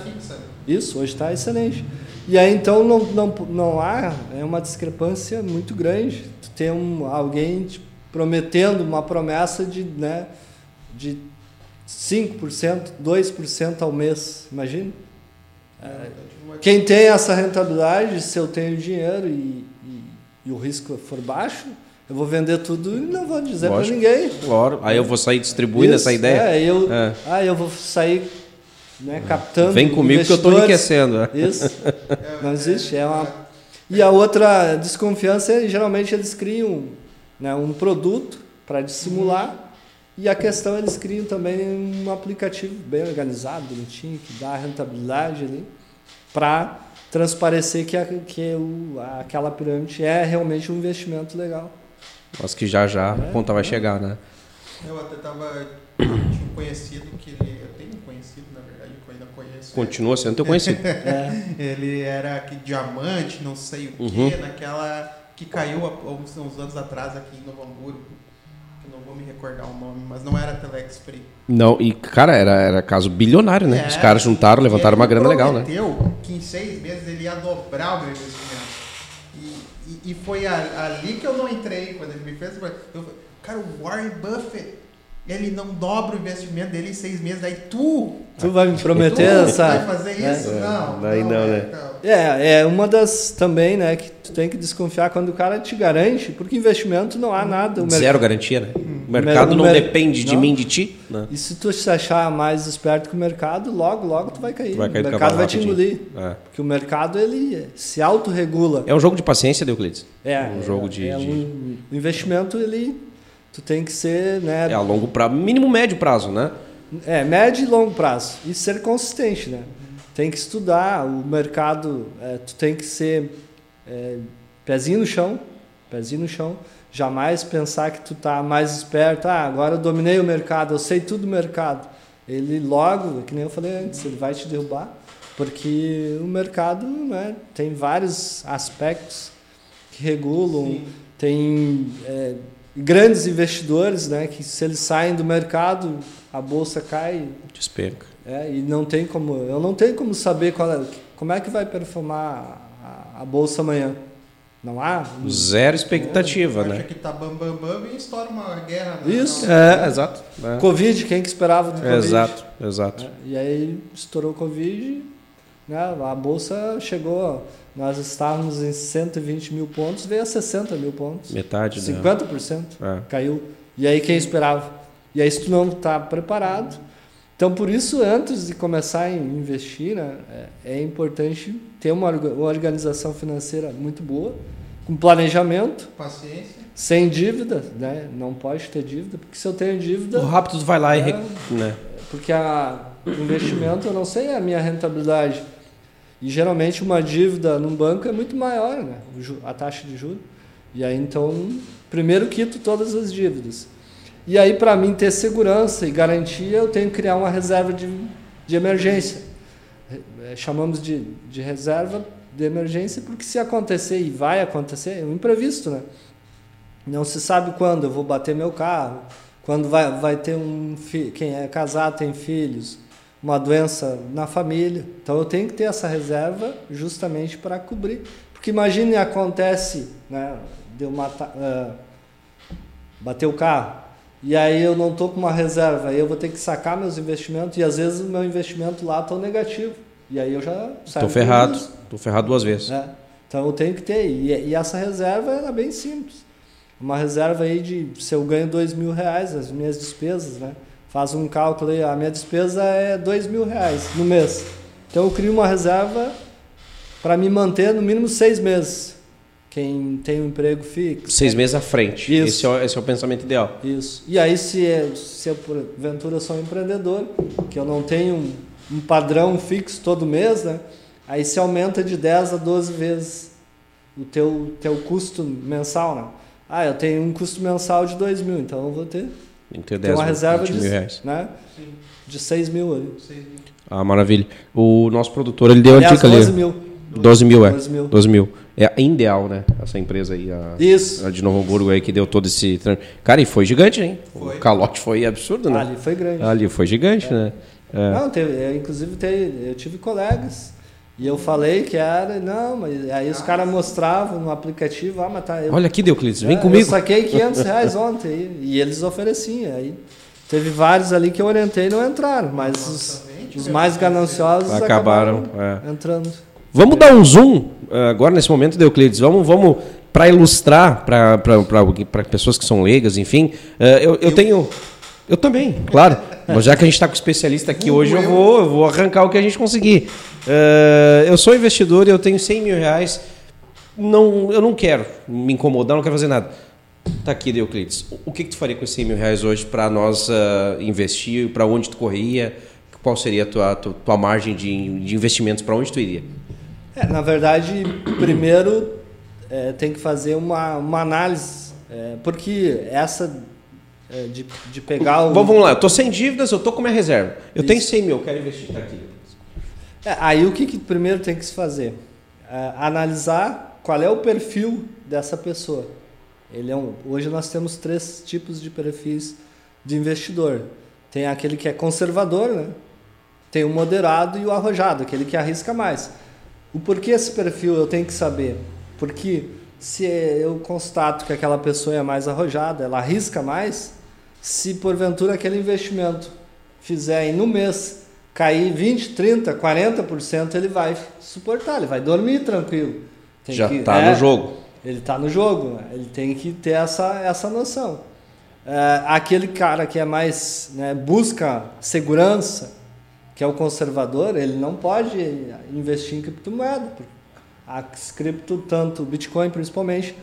Isso, hoje está excelente. E aí, então, não, não, não há é uma discrepância muito grande. Tu tem um, alguém te prometendo uma promessa de... né, de cinco por cento, dois por cento ao mês, imagina? É, quem tem essa rentabilidade, se eu tenho dinheiro e, e, e o risco for baixo, eu vou vender tudo e não vou dizer para ninguém. Claro, aí eu vou sair distribuindo isso, essa ideia. É, eu, é. Aí eu vou sair, né, captando. Vem comigo que eu estou enriquecendo. Isso, não existe. É uma... E a outra desconfiança é geralmente eles criam, né, um produto para dissimular. E a questão, eles criam também um aplicativo bem organizado, bonitinho, que dá rentabilidade ali, para transparecer que, a, que o, aquela pirâmide é realmente um investimento legal. Mas que já já é, a conta vai é. chegar, né? Eu até tava, tinha um conhecido que ele... Eu tenho um conhecido, na verdade, que eu ainda conheço. Continua sendo teu conhecido. É. Ele era que, diamante, não sei o uhum. quê, naquela que caiu há uns, uns anos atrás aqui em Novo Hamburgo. Não vou me recordar o nome, mas não era Telex Free. Não, e cara, era, era caso bilionário, né? É, os caras juntaram, levantaram uma grana legal, né? Ele prometeu que em seis meses ele ia dobrar o meu investimento. E, e, e foi a, ali que eu não entrei, quando ele me fez... Eu, cara, o Warren Buffett ele não dobra o investimento dele em seis meses, daí tu... Tu vai me prometer tu, essa... Tu vai fazer isso? É, não. Daí não, não, né? Então. É, é uma das também, né, que tu tem que desconfiar quando o cara te garante, porque investimento não há nada. Mer... Zero garantia, né? Hum. O mercado o não mer... depende não. de mim, de ti. Não. E se tu se achar mais esperto que o mercado, logo, logo tu vai cair. Tu vai cair o mercado vai rapidinho. te engolir. É. Porque o mercado, ele se autorregula. É um jogo de paciência, Deoclides. É. Um é, jogo de... É, de... Um... O investimento, ele... Tu tem que ser... Né, é a longo prazo, mínimo médio prazo, né? É, médio e longo prazo. E ser consistente, né? Tem que estudar o mercado, é, tu tem que ser é, pezinho no chão, pezinho no chão, jamais pensar que tu tá mais esperto, ah, agora eu dominei o mercado, eu sei tudo do mercado. Ele logo, que nem eu falei antes, ele vai te derrubar, porque o mercado, né, tem vários aspectos que regulam, Sim. tem... É, grandes investidores, né, que se eles saem do mercado, a bolsa cai, despenca. É, e não tem como, eu não tenho como saber qual é, como é que vai performar a, a bolsa amanhã. Não há zero expectativa, é, né? Acha que tá bam bam bam e estoura uma guerra. Né? Isso, é, é, exato. É. Covid, quem que esperava do Covid? É, exato, exato. É, e aí estourou o Covid, né? A bolsa chegou, nós estávamos em cento e vinte mil pontos, veio a sessenta mil pontos. Metade, cinquenta por cento né? Caiu. E aí quem esperava? E aí se tu não está preparado. Então por isso, antes de começar a investir, né, é importante ter uma organização financeira muito boa, com planejamento. Paciência. Sem dívida, né? Não pode ter dívida, porque se eu tenho dívida... O rápido vai lá e... É, né? Porque o investimento, eu não sei a minha rentabilidade. E geralmente uma dívida num banco é muito maior, né? A taxa de juros. E aí então, primeiro quito todas as dívidas. E aí para mim ter segurança e garantia, eu tenho que criar uma reserva de, de emergência. Chamamos de, de reserva de emergência porque se acontecer, e vai acontecer, é um imprevisto, né? Não se sabe quando eu vou bater meu carro, quando vai, vai ter um filho, quem é casado tem filhos, uma doença na família. Então eu tenho que ter essa reserva justamente para cobrir. Porque imagine, acontece, né, de eu matar, uh, bater o carro, e aí eu não estou com uma reserva, aí eu vou ter que sacar meus investimentos, e às vezes o meu investimento lá está negativo. E aí eu já saio. Estou ferrado, estou ferrado duas vezes. É. Então eu tenho que ter. E, e essa reserva era bem simples. Uma reserva aí de, se eu ganho dois mil reais, as minhas despesas, né? Faz um cálculo aí, a minha despesa é dois mil reais no mês. Então eu crio uma reserva para me manter no mínimo seis meses. Quem tem um emprego fixo. Seis meses à frente. Isso. Esse é, esse é o pensamento ideal. Isso. E aí se, se eu porventura sou um empreendedor, que eu não tenho um, um padrão fixo todo mês, né? Aí se aumenta de dez a doze vezes o teu, teu custo mensal, né? Ah, eu tenho um custo mensal de dois mil, então eu vou ter... Tem que ter dez, uma reserva de, né, de seis mil ali. Ah, maravilha. O nosso produtor, ele deu Aliás, a dica doze ali. Mil. doze mil. É. doze mil. doze mil. É a Indeal, né? Essa empresa aí, a, Isso. a de Novo Hamburgo aí, que deu todo esse... Cara, e foi gigante, hein? Foi. O calote foi absurdo, né? Ali foi grande. Ali foi gigante, é. né? É. Não, teve, eu, inclusive teve, eu tive colegas e eu falei que era... Não, mas aí os ah, caras mostravam no aplicativo... Ah, mas tá, eu, olha aqui, Deoclides, vem eu, comigo. Eu saquei quinhentos reais ontem e eles ofereciam. Aí teve vários ali que eu orientei e não entraram, mas Nossa, os, os mais gananciosos acabaram, acabaram é. entrando. Vamos dar um zoom agora nesse momento, Deoclides. Vamos, vamos para ilustrar para pessoas que são leigas, enfim. Eu, eu, eu tenho... Eu também, claro. Mas já que a gente está com o especialista aqui hoje, eu vou, eu vou arrancar o que a gente conseguir. Uh, eu sou investidor e eu tenho cem mil reais. Não, eu não quero me incomodar, não quero fazer nada. Tá aqui, Deoclides. O que, que tu faria com esses cem mil reais hoje para nós uh, investir? Para onde tu corria? Qual seria a tua, tua, tua margem de, de investimentos? Para onde tu iria? É, na verdade, primeiro é, tem que fazer uma, uma análise. É, porque essa... De, de pegar o... Vamos lá, eu estou sem dívidas, eu estou com minha reserva. Eu Isso. tenho cem mil, eu quero investir aqui. É, aí o que, que primeiro tem que se fazer? É, analisar qual é o perfil dessa pessoa. Ele é um, hoje nós temos três tipos de perfis de investidor. Tem aquele que é conservador, né? Tem o moderado e o arrojado, aquele que arrisca mais. O porquê esse perfil eu tenho que saber? Porque se eu constato que aquela pessoa é mais arrojada, ela arrisca mais... se porventura aquele investimento fizer aí no mês cair vinte, trinta, quarenta por cento, ele vai suportar, ele vai dormir tranquilo. Tem Já está é, no jogo. Ele está no jogo, né? Ele tem que ter essa, essa noção. É, aquele cara que é mais, né, busca segurança, que é o conservador, ele não pode investir em criptomoeda. As cripto, tanto Bitcoin principalmente,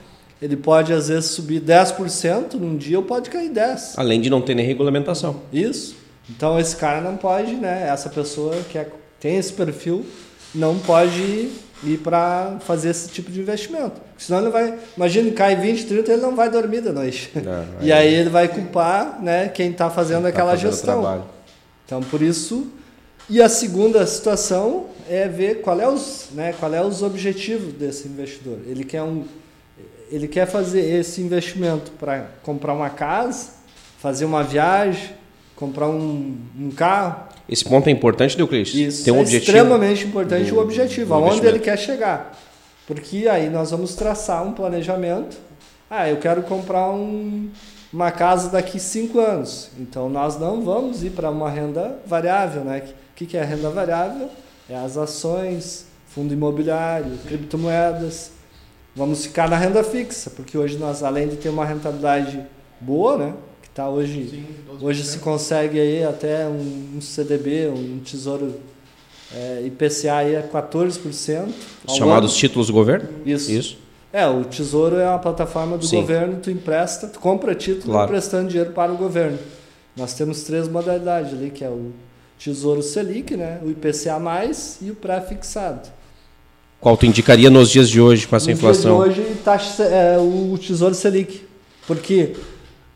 ele pode às vezes subir dez por cento num dia ou pode cair dez por cento. Além de não ter nem regulamentação. Isso. Então esse cara não pode, né? Essa pessoa que é, tem esse perfil não pode ir, ir para fazer esse tipo de investimento. Senão ele vai... Imagina, cai vinte, trinta, ele não vai dormir da noite. Não, e aí ele vai culpar, né, quem está fazendo quem aquela tá fazendo gestão. Então por isso... E a segunda situação é ver qual é os, né, qual é os objetivos desse investidor. Ele quer, um, ele quer fazer esse investimento para comprar uma casa, fazer uma viagem, comprar um, um carro. Esse ponto é importante, Deoclides? Isso, Tem um é objetivo extremamente importante do, o objetivo, aonde ele quer chegar. Porque aí nós vamos traçar um planejamento. Ah, eu quero comprar um, uma casa daqui cinco anos. Então, nós não vamos ir para uma renda variável, né? O que, que é renda variável? É as ações, fundo imobiliário, criptomoedas. Vamos ficar na renda fixa, porque hoje nós, além de ter uma rentabilidade boa, né? Tá, hoje, Sim, hoje se consegue aí até um, um C D B, um tesouro é, I P C A aí a quatorze por cento. Chamados títulos do governo? Isso. Isso. É, o tesouro é uma plataforma do Sim. governo, tu empresta, tu compra título claro. emprestando dinheiro para o governo. Nós temos três modalidades ali, que é o tesouro Selic, né, o I P C A mais, e o pré-fixado. Qual tu indicaria nos dias de hoje com essa nos inflação? Nos dias de hoje taxa, é, o tesouro Selic, porque...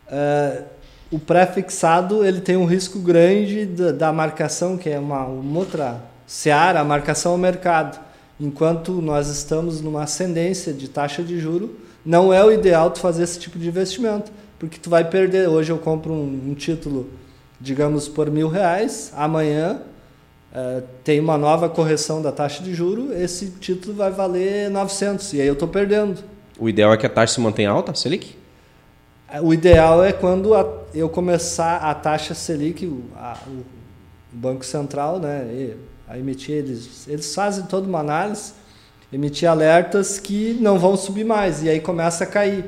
É, o pré-fixado ele tem um risco grande da, da marcação, que é uma, uma outra seara, a marcação ao mercado. Enquanto nós estamos numa ascendência de taxa de juros, não é o ideal tu fazer esse tipo de investimento, porque tu vai perder. Hoje eu compro um, um título, digamos, por mil reais, amanhã é, tem uma nova correção da taxa de juros, esse título vai valer novecentos, e aí eu estou perdendo. O ideal é que a taxa se mantenha alta, Selic? O ideal é quando eu começar a taxa Selic, o, a, o Banco Central, né, a emitir, eles, eles fazem toda uma análise, emitir alertas que não vão subir mais, e aí começa a cair.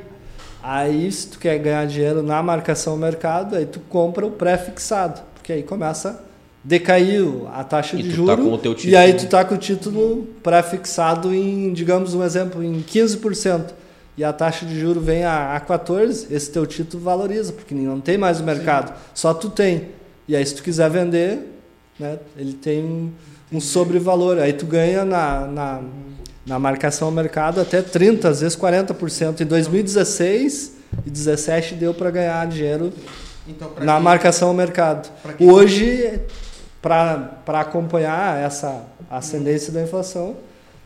Aí, se tu quer ganhar dinheiro na marcação do mercado, aí tu compra o pré-fixado, porque aí começa a decair a taxa de juros, tá com o teu título, e aí tu tá com o título pré-fixado em, digamos um exemplo, em quinze por cento. E a taxa de juros vem a, a quatorze por cento, esse teu título valoriza, porque não tem mais o mercado, Sim. só tu tem. E aí, se tu quiser vender, né, ele tem um, um sobrevalor. Aí tu ganha na, na, na marcação ao mercado até trinta por cento, às vezes quarenta por cento. Em dois mil e dezesseis e dois mil e dezessete deu para ganhar dinheiro então, na quem? marcação ao mercado. Hoje, para acompanhar essa ascendência da inflação,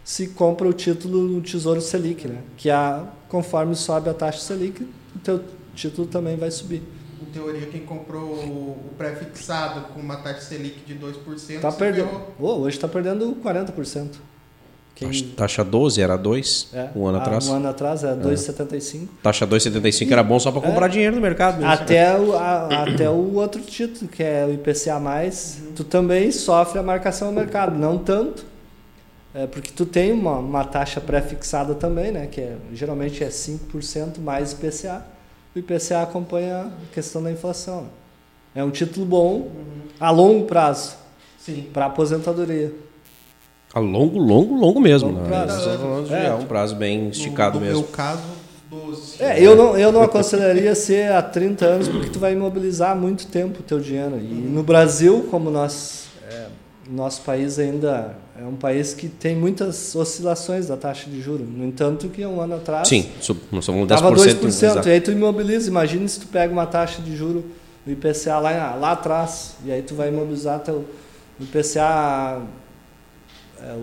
se compra o título no Tesouro Selic, né? Que a, conforme sobe a taxa Selic, o teu título também vai subir. Em teoria, quem comprou o pré-fixado com uma taxa Selic de dois por cento... Tá perdendo. Oh, hoje está perdendo quarenta por cento. Quem... Taxa doze era dois por cento é, um ano atrás. Um ano atrás era dois vírgula setenta e cinco por cento. É. Taxa dois vírgula setenta e cinco por cento era bom só para comprar é. dinheiro no mercado mesmo. Até o, a, até o outro título, que é o I P C A mais, uhum. tu também sofre a marcação ao mercado, não tanto... É porque tu tem uma, uma taxa pré-fixada também, né? Que é, geralmente é cinco por cento mais I P C A. O I P C A acompanha a questão da inflação. Né? É um título bom a longo prazo, para aposentadoria. A longo, longo, longo mesmo. Longo prazo. Né? É, é um prazo bem esticado no, no mesmo. No meu caso, doze. É, eu não, eu não aconselharia ser a trinta anos, porque tu vai imobilizar muito tempo o teu dinheiro. E no Brasil, como nós... É, nosso país ainda é um país que tem muitas oscilações da taxa de juros. No entanto, que um ano atrás... Sim, estava dois por cento. dois por cento e aí tu imobiliza. Imagina se tu pega uma taxa de juros do I P C A lá, lá atrás. E aí tu vai imobilizar teu... O I P C A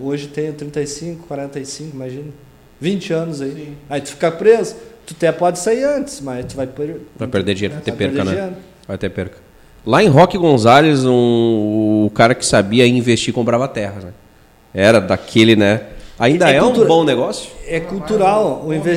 hoje tem trinta e cinco, quarenta e cinco, imagina. vinte anos aí. Sim. Aí tu fica preso. Tu até pode sair antes, mas tu vai... Per... Vai perder dinheiro, vai ter perca, né? Dinheiro. Vai ter perca. Lá em Roque Gonzaga, um, o cara que sabia investir comprava terras, né? Era daquele, né? Ainda é, é cultura... um bom negócio? É cultural. O inve...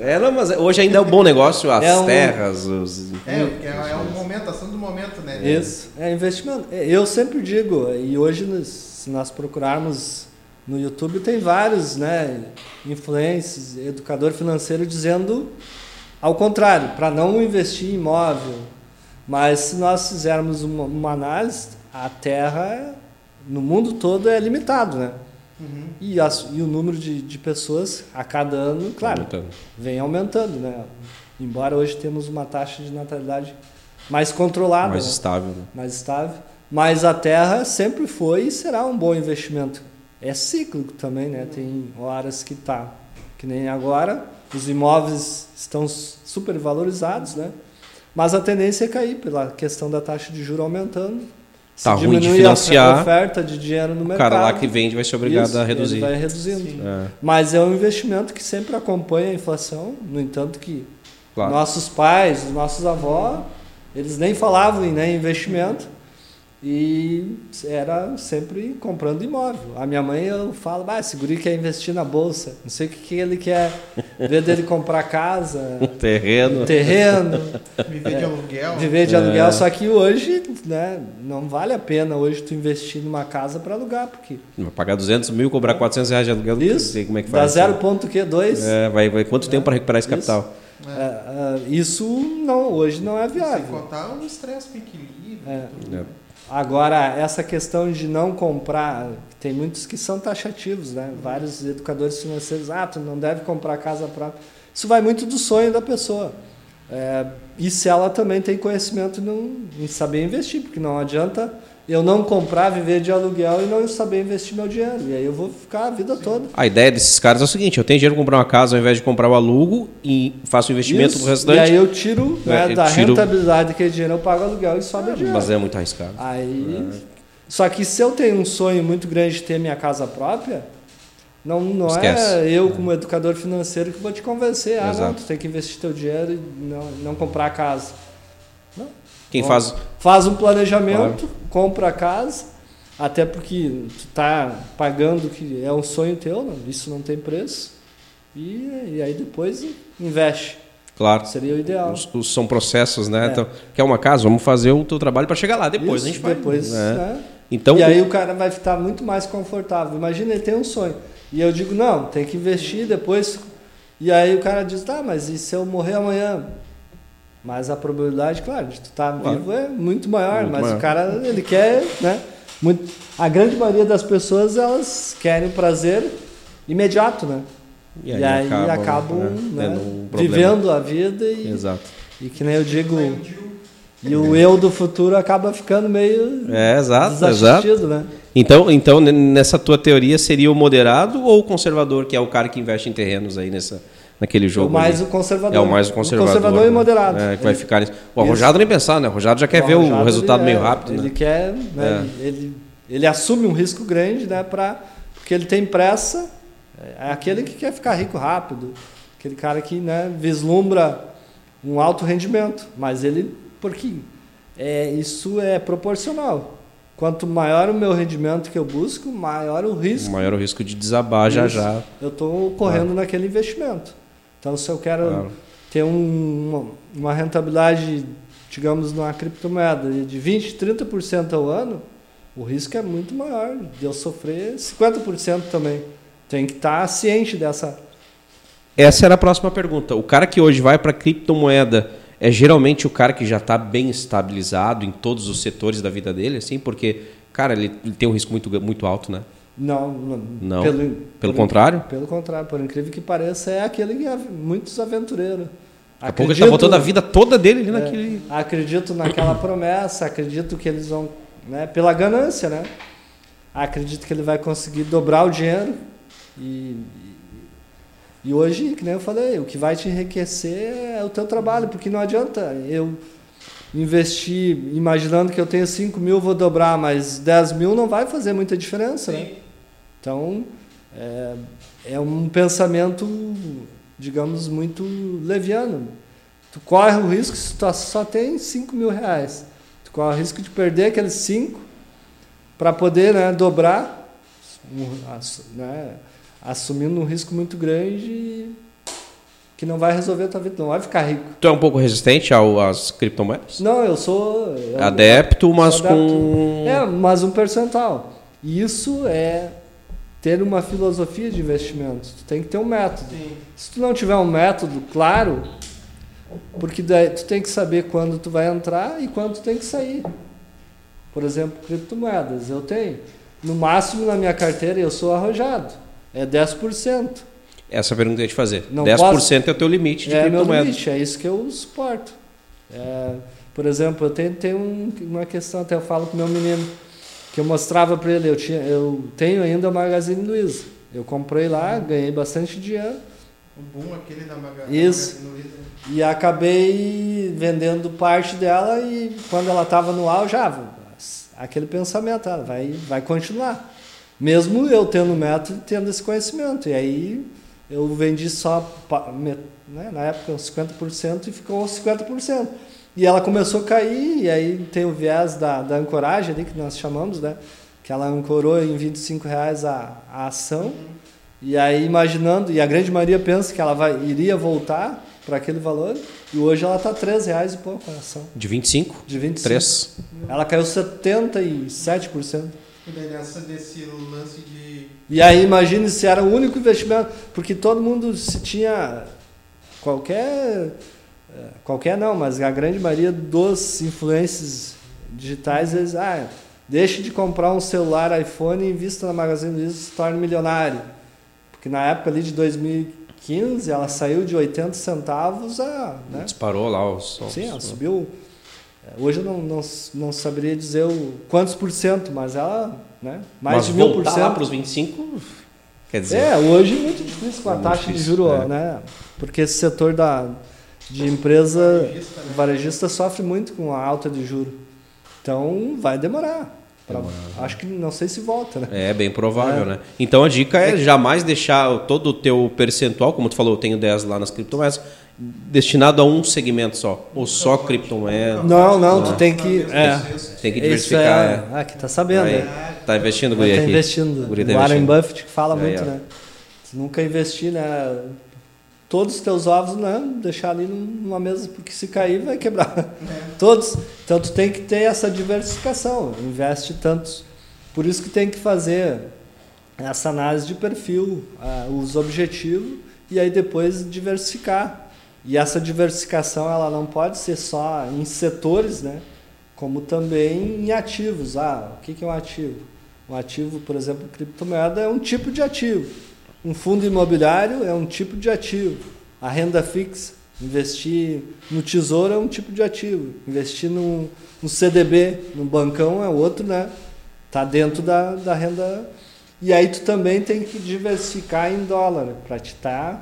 é, não, mas hoje ainda é um bom negócio, as é um... terras, os... É, é uma aumentação do momento, né? Isso, é investimento. Eu sempre digo, e hoje se nós procurarmos no YouTube, tem vários, né, influencers, educador financeiro dizendo ao contrário, para não investir em imóvel. Mas se nós fizermos uma, uma análise, a terra no mundo todo é limitado, né? Uhum. E, as, e o número de, de pessoas a cada ano, claro, aumentando. vem aumentando, né? Embora hoje temos uma taxa de natalidade mais controlada, mais, né? Estável, né? mais estável, mas a terra sempre foi e será um bom investimento. É cíclico também, né? Uhum. Tem horas que tá, que nem agora, os imóveis estão super valorizados, né? Mas a tendência é cair pela questão da taxa de juros aumentando. Se tá ruim de financiar, a oferta de dinheiro no o mercado. O cara lá que vende vai ser obrigado Isso, a reduzir. Ele vai reduzindo. É. Mas é um investimento que sempre acompanha a inflação, no entanto que claro. nossos pais, os nossos avós, eles nem falavam em né, investimento e era sempre comprando imóvel. A minha mãe, eu falo, ah, esse guri quer investir na bolsa, não sei o que, que ele quer, em vez dele comprar casa, um terreno, um terreno viver de aluguel. Viver de é. aluguel, só que hoje, né, não vale a pena hoje tu investir numa casa para alugar, porque... Vai pagar duzentos mil, cobrar quatrocentos reais de aluguel, não sei como é que faz. Dá zero vírgula dois. É, vai, vai quanto é. tempo para recuperar esse isso. capital? É. É, isso não, hoje não é viável. Sem contar o estresse que equilibra. É. Tudo. É. Agora, essa questão de não comprar, tem muitos que são taxativos, né? Vários educadores financeiros, ah, tu não deve comprar casa própria. Isso vai muito do sonho da pessoa. É, e se ela também tem conhecimento em saber investir, porque não adianta eu não comprar, viver de aluguel e não saber investir meu dinheiro. E aí eu vou ficar a vida Sim. toda. A ideia desses caras é o seguinte, eu tenho dinheiro para comprar uma casa, ao invés de comprar o alugo, e faço o investimento do restante. E aí eu tiro né, eu da tiro... rentabilidade daquele dinheiro, eu pago aluguel e sobe ah, dinheiro. Mas é muito arriscado. Aí... É. Só que se eu tenho um sonho muito grande de ter minha casa própria, não, não é eu como é. educador financeiro que vou te convencer. Ah, Exato. não, tu tem que investir teu dinheiro e não, não comprar a casa. Não. Quem Bom, faz... faz um planejamento, claro. compra a casa, até porque tu tá pagando que é um sonho teu, não, isso não tem preço, e, e aí depois investe. Claro. Seria o ideal. Os, os são processos, né? É. Então, quer uma casa? Vamos fazer o teu trabalho para chegar lá. Depois isso, a gente vai. Depois, né? Né? Então, e aí o cara vai ficar muito mais confortável. Imagina, ele tem um sonho. E eu digo, não, tem que investir depois. E aí o cara diz, tá, mas e se eu morrer amanhã? Mas a probabilidade, claro, de tu estar tá claro. vivo é muito maior. Muito mas maior. O cara, ele quer, né? Muito... A grande maioria das pessoas, elas querem prazer imediato, né? E aí, e aí acabam, acabam né? Né? Um vivendo a vida e, Exato. e que nem eu digo... E o eu do futuro acaba ficando meio é, exato, desassistido, exato. né? Então, então, nessa tua teoria, seria o moderado ou o conservador, que é o cara que investe em terrenos aí nessa, naquele jogo? O mais ali. o conservador. É o mais o conservador. O conservador e moderado. É, que vai ele, ficar nisso. O arrojado nem pensar, né? O arrojado já quer o ver o resultado meio é, rápido. Ele né? quer, né? É. Ele, ele assume um risco grande, né? Pra, porque ele tem pressa. É aquele que quer ficar rico rápido. Aquele cara que né, vislumbra um alto rendimento, mas ele... Porque é, isso é proporcional. Quanto maior o meu rendimento que eu busco, maior o risco. Maior o risco de desabar isso. já já. Eu estou correndo ah. naquele investimento. Então, se eu quero claro. ter um, uma, uma rentabilidade, digamos, numa criptomoeda de vinte por cento, trinta por cento ao ano, o risco é muito maior de eu sofrer cinquenta por cento também. Tem que estar ciente dessa. Essa era a próxima pergunta. O cara que hoje vai para a criptomoeda... É geralmente o cara que já está bem estabilizado em todos os setores da vida dele, assim, porque, cara, ele, ele tem um risco muito, muito alto, né? Não, não. não. Pelo, pelo, pelo contrário? Incrível, pelo contrário, por incrível que pareça, é aquele que é muitos aventureiros. Daqui a pouco ele está botando a vida toda dele ali é, naquele... Acredito naquela promessa, acredito que eles vão... Né, pela ganância, né? Acredito que ele vai conseguir dobrar o dinheiro e... E hoje, que nem eu falei, o que vai te enriquecer é o teu trabalho, porque não adianta eu investir imaginando que eu tenho cinco mil, vou dobrar, mas dez mil não vai fazer muita diferença, Sim. né? Então, é, é um pensamento, digamos, muito leviano. Tu corre o risco se tu só tem cinco mil reais. Tu corre o risco de perder aqueles cinco para poder né, dobrar... Né, assumindo um risco muito grande que não vai resolver a tua vida, não vai ficar rico. Tu é um pouco resistente ao, às criptomoedas? Não, eu sou... Eu adepto, mas sou adepto, com... É, mas um percentual. E isso é ter uma filosofia de investimento. Tu tem que ter um método. Sim. Se tu não tiver um método claro, porque daí tu tem que saber quando tu vai entrar e quando tu tem que sair. Por exemplo, criptomoedas, eu tenho. No máximo, na minha carteira, eu sou arrojado. É dez por cento. Essa pergunta que eu ia te fazer. Não dez por cento posso... é o teu limite de é criptomoedas. É meu limite, é isso que eu suporto. É, por exemplo, eu tenho, tenho um, uma questão, até eu falo com meu menino, que eu mostrava para ele, eu, tinha, eu tenho ainda a Magazine Luiza. Eu comprei lá, ganhei bastante dinheiro. O boom aquele da Maga... Isso. Magazine Luiza. E acabei vendendo parte dela e quando ela estava no ar, eu já... Aquele pensamento, ela vai, vai continuar. Mesmo eu tendo método, tendo esse conhecimento. E aí eu vendi só, né, na época, uns cinquenta por cento e ficou cinquenta por cento. E ela começou a cair, e aí tem o viés da, da ancoragem ali, que nós chamamos, né? Que ela ancorou em vinte e cinco reais a, a ação. E aí imaginando, e a grande maioria pensa que ela vai, iria voltar para aquele valor, e hoje ela está treze reais e pouco a ação. De vinte e cinco? De vinte e cinco. três. Ela caiu setenta e sete por cento. E daí nessa desse lance de... E aí imagine se era o único investimento, porque todo mundo se tinha qualquer... Qualquer não, mas a grande maioria dos influencers digitais, eles, ah, deixe de comprar um celular iPhone e invista na Magazine Luiza e se torne milionário. Porque na época ali de dois mil e quinze, ela saiu de oitenta centavos a... Né? Disparou lá os... Sim, ela subiu... Hoje eu não, não, não saberia dizer o quantos por cento, mas ela... Né? Mais mas de mil por cento. Mas voltar lá para os vinte e cinco, quer dizer... É, hoje é muito difícil com a é taxa difícil, de juros, é. Né? Porque esse setor da, de empresa varejista, né? varejista sofre muito com a alta de juros. Então, vai demorar. Pra, acho que não sei se volta, né? É bem provável, é. Né? Então a dica é, é que... jamais deixar todo o teu percentual, como tu falou, eu tenho dez lá nas criptomoedas, destinado a um segmento só. Ou só criptomoedas. Não, não, né? Tu tem que. É. Tem que diversificar. É... É. Ah, que tá sabendo, né? Tá investindo, Guri. Tá investindo. Guri tá investindo. O Warren Buffett que fala é, muito, é. Né? Tu nunca investir, né? Todos os teus ovos, não, deixar ali numa mesa, porque se cair vai quebrar. É. Todos. Então, tu tem que ter essa diversificação, investe tantos. Por isso que tem que fazer essa análise de perfil, uh, os objetivos, e aí depois diversificar. E essa diversificação ela não pode ser só em setores, né? Como também em ativos. Ah, o que é um ativo? Um ativo, por exemplo, criptomoeda é um tipo de ativo. Um fundo imobiliário é um tipo de ativo. A renda fixa, investir no tesouro é um tipo de ativo. Investir no, no C D B, no bancão é outro, né? Tá dentro da, da renda. E aí tu também tem que diversificar em dólar, né? Para te tá,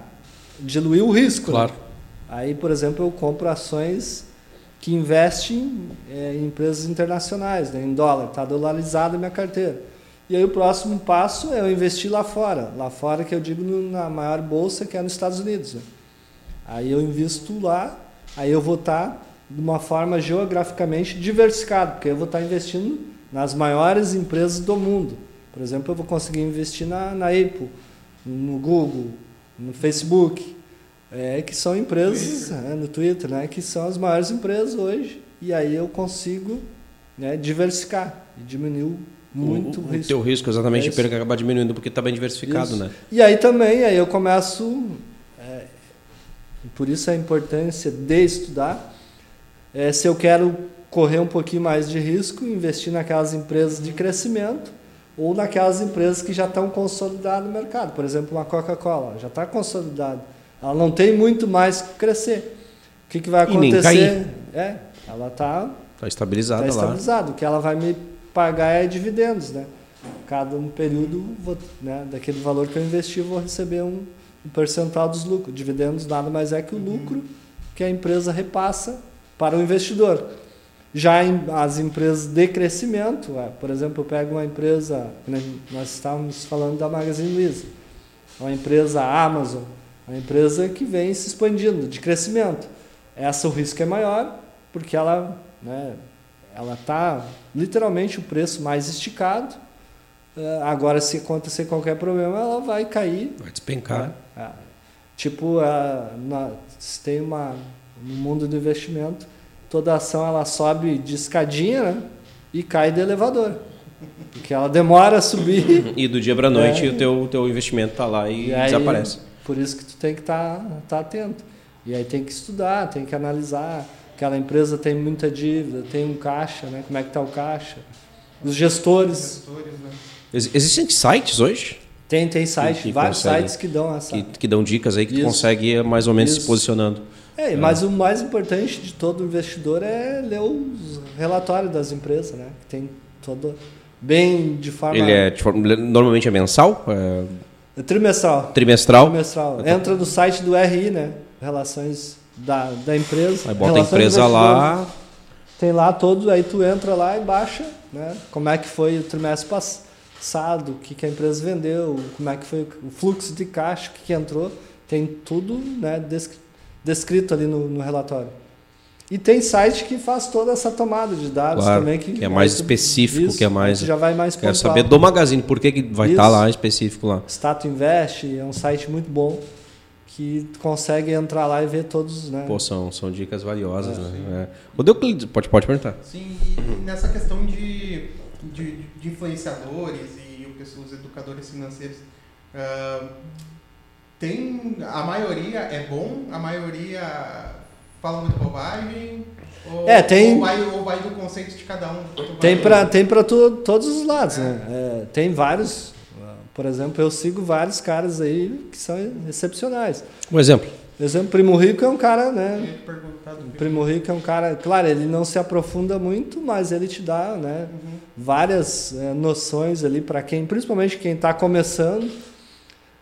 diluir o risco. Claro. Né? Aí, por exemplo, eu compro ações que investem é, em empresas internacionais, né? Em dólar. Tá dolarizada a minha carteira. E aí o próximo passo é eu investir lá fora. Lá fora que eu digo na maior bolsa, que é nos Estados Unidos. Né? Aí eu invisto lá, aí eu vou estar de uma forma geograficamente diversificada, porque eu vou estar investindo nas maiores empresas do mundo. Por exemplo, eu vou conseguir investir na, na Apple, no Google, no Facebook, é, que são empresas, é, no Twitter, né, que são as maiores empresas hoje. E aí eu consigo, né, diversificar e diminuir muito o, risco. O teu risco, exatamente, é de perca acabar diminuindo, porque está bem diversificado, isso. Né? E aí também, aí eu começo, é, por isso a importância de estudar, é, se eu quero correr um pouquinho mais de risco, investir naquelas empresas de crescimento ou naquelas empresas que já estão consolidadas no mercado. Por exemplo, uma Coca-Cola, já está consolidada. Ela não tem muito mais que crescer. O que, que vai acontecer? É, ela está tá estabilizada, tá estabilizada lá. O que ela vai me pagar é dividendos, né? Cada um período, vou, né, daquele valor que eu investi, eu vou receber um, um percentual dos lucros. Dividendos nada mais é que o lucro que a empresa repassa para o investidor. Já em, as empresas de crescimento, é, por exemplo, eu pego uma empresa, nós estávamos falando da Magazine Luiza, uma empresa Amazon, uma empresa que vem se expandindo, de crescimento. Essa o risco é maior, porque ela... Né, ela está literalmente o preço mais esticado, Agora, se acontecer qualquer problema, ela vai cair. Vai despencar. Né? Tipo, se tem uma, no mundo do investimento, toda ação ela sobe de escadinha, né? E cai de elevador. Porque ela demora a subir. E do dia para a noite é, o teu, teu investimento está lá e, e aí, desaparece. Por isso que tu tem que estar tá, tá atento. E aí tem que estudar, tem que analisar. Aquela empresa tem muita dívida, tem um caixa, né? Como é que está o caixa? Os gestores. Os gestores, né? Existem sites hoje? Tem, tem sites, vários consegue, sites que dão essa... Que, que dão dicas aí que isso, tu consegue mais ou menos isso, se posicionando. É, é, mas o mais importante de todo investidor é ler os relatórios das empresas, né? Tem todo bem de forma... Ele é, de forma, normalmente é mensal? É... Trimestral. Trimestral? Trimestral. Entra no site do R I, né? Relações da, da empresa. Aí bota a empresa lá... Tem lá todos, aí tu entra lá e baixa, né? Como é que foi o trimestre passado? O que, que a empresa vendeu, como é que foi o fluxo de caixa, o que, que entrou, tem tudo, né, descrito ali no, no relatório. E tem site que faz toda essa tomada de dados, claro, também. Que, que é mais específico, isso, que é mais... Já vai mais pontual. Quero saber do Magazine, por que, que vai estar tá lá específico lá. Status Invest é um site muito bom que consegue entrar lá e ver todos... Né? Pô, são, são dicas valiosas. É, né? É. O Deoclides, pode, pode perguntar. Sim, e nessa questão de... De, de influenciadores e pessoas educadores financeiros, uh, tem, a maioria é bom, a maioria fala muito bobagem, ou, é, tem, ou, vai, ou vai do conceito de cada um? Tem para tem para todos os lados, é, né? É, tem vários, por exemplo, eu sigo vários caras aí que são excepcionais. Um exemplo? exemplo, Primo Rico é um cara, né? Primo Rico é um cara, claro, ele não se aprofunda muito, mas ele te dá, né, uhum, várias é, noções ali para quem, principalmente quem está começando.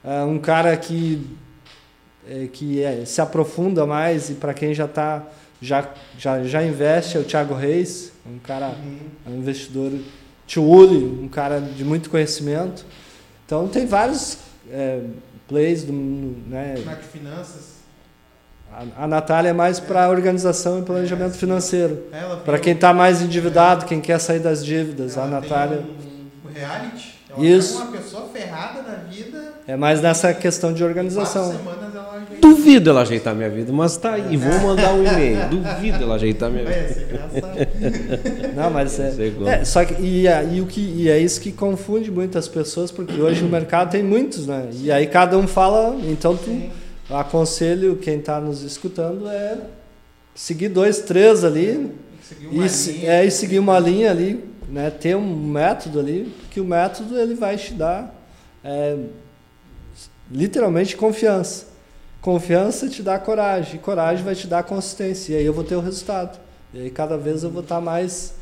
É um cara que, é, que é, se aprofunda mais, e para quem já tá, já, já, já investe, é o Thiago Reis, um cara, uhum, um investidor, Tiuli, um cara de muito conhecimento. Então tem vários é, plays do, né? De finanças. A Natália é mais para organização e planejamento financeiro. Para quem está mais endividado, quem quer sair das dívidas. Ela, a Natália. O um reality? Ela isso. Ela é uma pessoa ferrada na vida. É mais nessa questão de organização. Ela duvido ela ajeitar minha vida, mas tá aí, vou mandar um e-mail. Duvido ela ajeitar minha vida. É, engraçado. Não, mas é. é só que, e, e, o que, e é isso que confunde muitas pessoas, porque hoje no mercado tem muitos, né? E aí cada um fala, então tu. Sim. Aconselho quem está nos escutando é seguir dois, três ali, e, se, é, e seguir uma linha ali, né? Ter um método ali, que o método ele vai te dar é, literalmente confiança. Confiança te dá coragem, e coragem vai te dar consistência, e aí eu vou ter o resultado. E aí cada vez eu vou estar tá mais,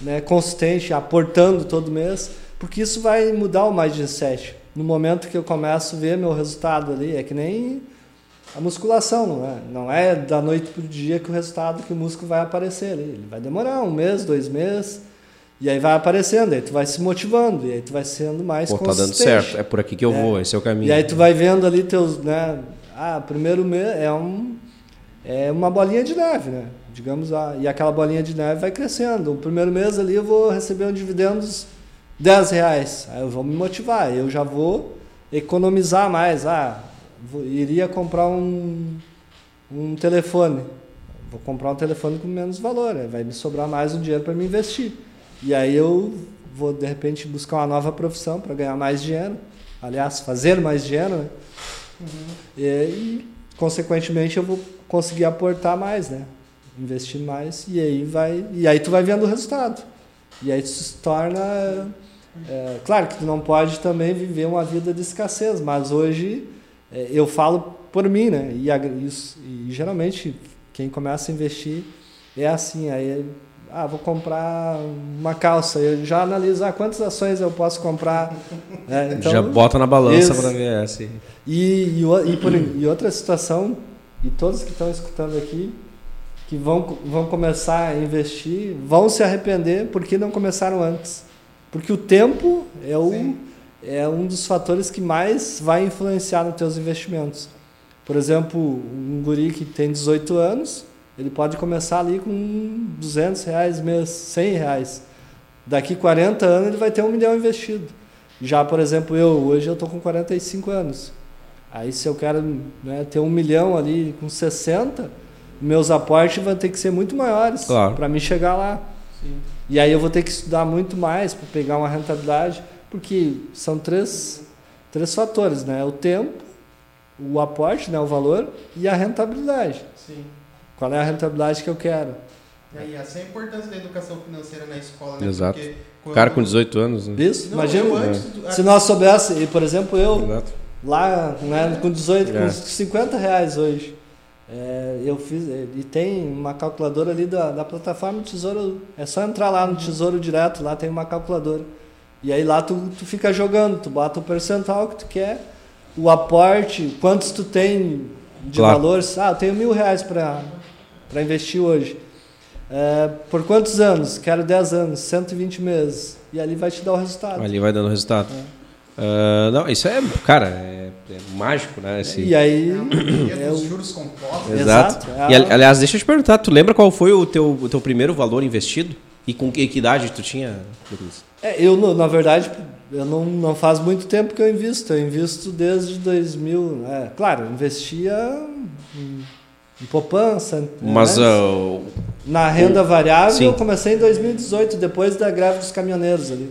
né, consistente, aportando todo mês, porque isso vai mudar o mindset. No momento que eu começo a ver meu resultado ali, é que nem... A musculação, não é, não é da noite para o dia que o resultado, que o músculo vai aparecer ali. Ele vai demorar um mês, dois meses, e aí vai aparecendo, aí tu vai se motivando, e aí tu vai sendo mais Pô, consistente. Tá dando certo, é por aqui que eu é. vou, esse é o caminho. E aí tu vai vendo ali teus, né, ah, primeiro mês é, um, é uma bolinha de neve, né, digamos, ah, e aquela bolinha de neve vai crescendo. O primeiro mês ali eu vou receber um dividendo de dez reais, aí eu vou me motivar, eu já vou economizar mais, ah, iria comprar um, um telefone, vou comprar um telefone com menos valor, né? Vai me sobrar mais um dinheiro para me investir, e aí eu vou de repente buscar uma nova profissão para ganhar mais dinheiro, aliás, fazer mais dinheiro, né? Uhum. e, e consequentemente eu vou conseguir aportar mais, né? Investir mais, e aí vai, e aí tu vai vendo o resultado, e aí tu se torna é, claro que tu não pode também viver uma vida de escassez, mas hoje eu falo por mim, né? E, e, e geralmente quem começa a investir é assim, aí ah, vou comprar uma calça, eu já analiso ah, quantas ações eu posso comprar. É, então, já bota na balança para ver assim. E, e, e, por, e outra situação, e todos que estão escutando aqui, que vão, vão começar a investir, vão se arrepender porque não começaram antes. Porque o tempo é o... Sim. É um dos fatores que mais vai influenciar nos teus investimentos. Por exemplo, um guri que tem dezoito anos, ele pode começar ali com duzentos reais mês, cem reais. Daqui quarenta anos ele vai ter um milhão investido. Já, por exemplo, eu hoje eu estou com quarenta e cinco anos. Aí se eu quero, né, ter um milhão ali com sessenta, meus aportes vão ter que ser muito maiores, claro, para mim chegar lá. Sim. E aí eu vou ter que estudar muito mais para pegar uma rentabilidade, porque são três, três fatores, né? O tempo, o aporte, né, o valor, e a rentabilidade. Sim. Qual é a rentabilidade que eu quero? E aí, essa é a importância da educação financeira na escola, né? Exato. Porque quando... cara com dezoito anos. Né? Isso, não, imagina. Eu, antes do... Se nós soubéssemos, por exemplo, eu, exato, lá, né, com dezoito, é, com cinquenta reais hoje, é, eu fiz, e tem uma calculadora ali da, da plataforma do Tesouro, é só entrar lá no Tesouro Direto, lá tem uma calculadora, e aí lá tu, tu fica jogando, tu bota o percentual que tu quer, o aporte, quantos tu tem de, claro, valores. Ah, eu tenho mil reais para para investir hoje, é, por quantos anos? Quero dez anos, cento e vinte meses, e ali vai te dar o resultado. Ali vai dando o resultado, é. Uh, não, isso é, cara, é, é mágico, né? Esse... E aí, é, os juros compostos. Exato. Exato. E, aliás, deixa eu te perguntar, tu lembra qual foi o teu, o teu primeiro valor investido? E com que, que idade tu tinha? É, eu, na verdade, eu não, não faz muito tempo que eu invisto. Eu invisto desde dois mil. É, claro, eu investia em, em poupança. Mas... Né? Uh, na renda variável, sim, eu comecei em dois mil e dezoito, depois da greve dos caminhoneiros ali.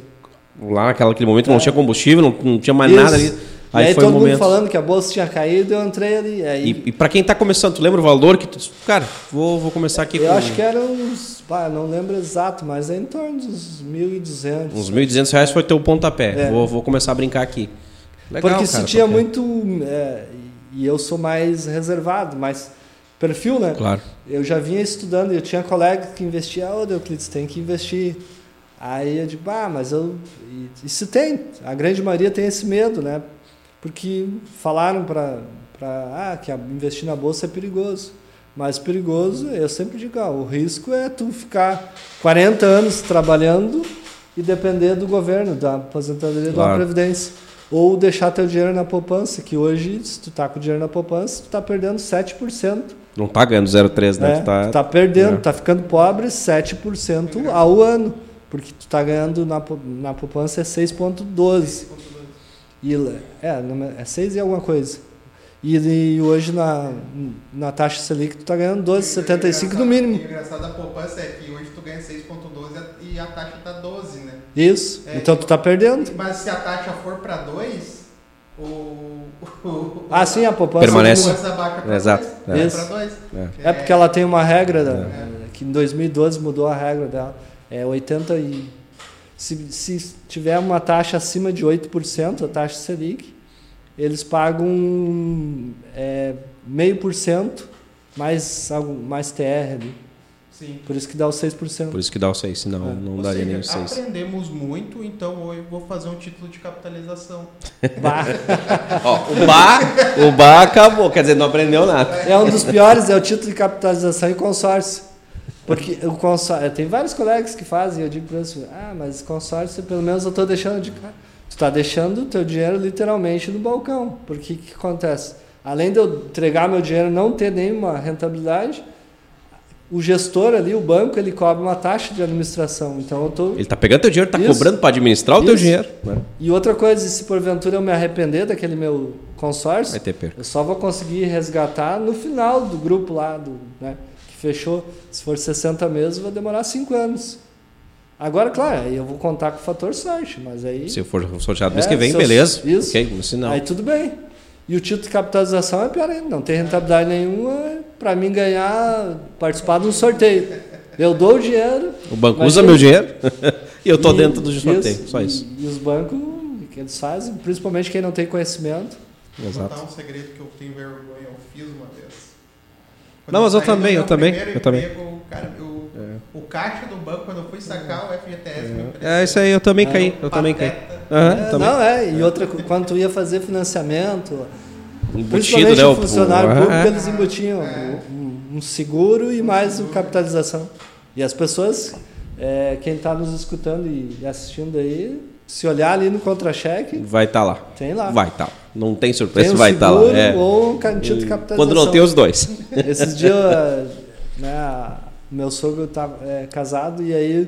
Lá naquele momento, é, não tinha combustível, não, não tinha mais, isso, nada ali. Aí, aí foi todo um mundo momento... falando que a bolsa tinha caído, eu entrei ali. Aí... E, e para quem está começando, tu lembra o valor que tu disse? Cara, vou, vou começar aqui eu com... Eu acho que era uns... Pá, não lembro exato, mas é em torno dos mil e duzentos. Uns mil e duzentos reais foi teu pontapé. É. Vou, vou começar a brincar aqui. Legal, porque se tinha porque... muito... É, e eu sou mais reservado, mais perfil, né? Claro. Eu já vinha estudando, eu tinha colega que investia. Ô, oh, Deoclides, tem que investir... Aí eu digo, ah, mas eu... E se tem, a grande maioria tem esse medo, né? Porque falaram para... Ah, que investir na bolsa é perigoso. Mas perigoso, eu sempre digo, ah, o risco é tu ficar quarenta anos trabalhando e depender do governo, da aposentadoria, claro, da Previdência. Ou deixar teu dinheiro na poupança, que hoje, se tu tá com o dinheiro na poupança, tu tá perdendo sete por cento. Não tá ganhando zero vírgula três, né? É, tu, tá... tu tá perdendo, é, tá ficando pobre sete por cento ao ano. Porque tu tá ganhando na, na poupança é seis vírgula doze. E, é, é seis e alguma coisa. E, e hoje na, na taxa Selic tu tá ganhando doze vírgula setenta e cinco no mínimo. O engraçado da poupança é que hoje tu ganha seis vírgula doze e a taxa tá doze, né? Isso, é, então tu tá perdendo. Mas se a taxa for para dois, o, o... Ah, sim, a poupança permanece. Baixa. Exato. Dois, é. Pra dois. É. É porque ela tem uma regra, é, que em dois mil e doze mudou a regra dela. É oitenta e... Se, se tiver uma taxa acima de oito por cento, a taxa Selic, eles pagam é, zero vírgula cinco por cento mais, mais T R ali. Sim. Por isso que dá o seis por cento. Por isso que dá o seis por cento, senão é, não daria seja, nem o seis por cento. Aprendemos muito, então eu vou fazer um título de capitalização. Bah. Ó, o bar, o bar acabou, quer dizer, não aprendeu nada. É um dos piores, é o título de capitalização e consórcio. Porque o consórcio, tem vários colegas que fazem, eu digo para eles, ah, mas consórcio, pelo menos eu estou deixando de cara. Tu está deixando o teu dinheiro literalmente no balcão. Porque o que acontece? Além de eu entregar meu dinheiro e não ter nenhuma rentabilidade, o gestor ali, o banco, ele cobra uma taxa de administração. Então eu tô... Ele está pegando teu dinheiro, está cobrando para administrar o isso. teu dinheiro. Né? E outra coisa, se porventura eu me arrepender daquele meu consórcio, vai ter perca. Eu só vou conseguir resgatar no final do grupo lá, do, né? Fechou, se for sessenta meses, vai demorar cinco anos. Agora, claro, aí eu vou contar com o fator sorte, mas aí... Se eu for sorteado mês é, que vem, eu, beleza. Isso. Okay, se não. Aí tudo bem. E o título de capitalização é pior ainda, não tem rentabilidade nenhuma para mim ganhar, participar de um sorteio. Eu dou o dinheiro... O banco usa eu, meu dinheiro e eu estou dentro do sorteio, isso, só isso. E, e os bancos, que eles fazem, principalmente quem não tem conhecimento. Exato. Vou contar um segredo que eu tenho vergonha, eu fiz uma vez. Quando não, mas eu, eu também, eu também, eu também. Emprego, cara, eu, é. O caixa do banco, quando eu fui sacar o F G T S... É, é isso aí, eu também é. caí, eu Pateta. também caí. Uhum, é, também. Não, é, e outra, quando tu ia fazer financiamento, embutido, principalmente né, o funcionário público, ah, eles embutiam é. um, um seguro e mais uma capitalização. E as pessoas, é, quem está nos escutando e assistindo aí, se olhar ali no contra-cheque... Vai estar tá lá. Tem lá. Vai estar tá. Não tem surpresa, tem um vai estar lá. É. Ou um cantinho de capitalização. Quando não tem os dois. Esses dias, né, meu sogro estava é, casado e aí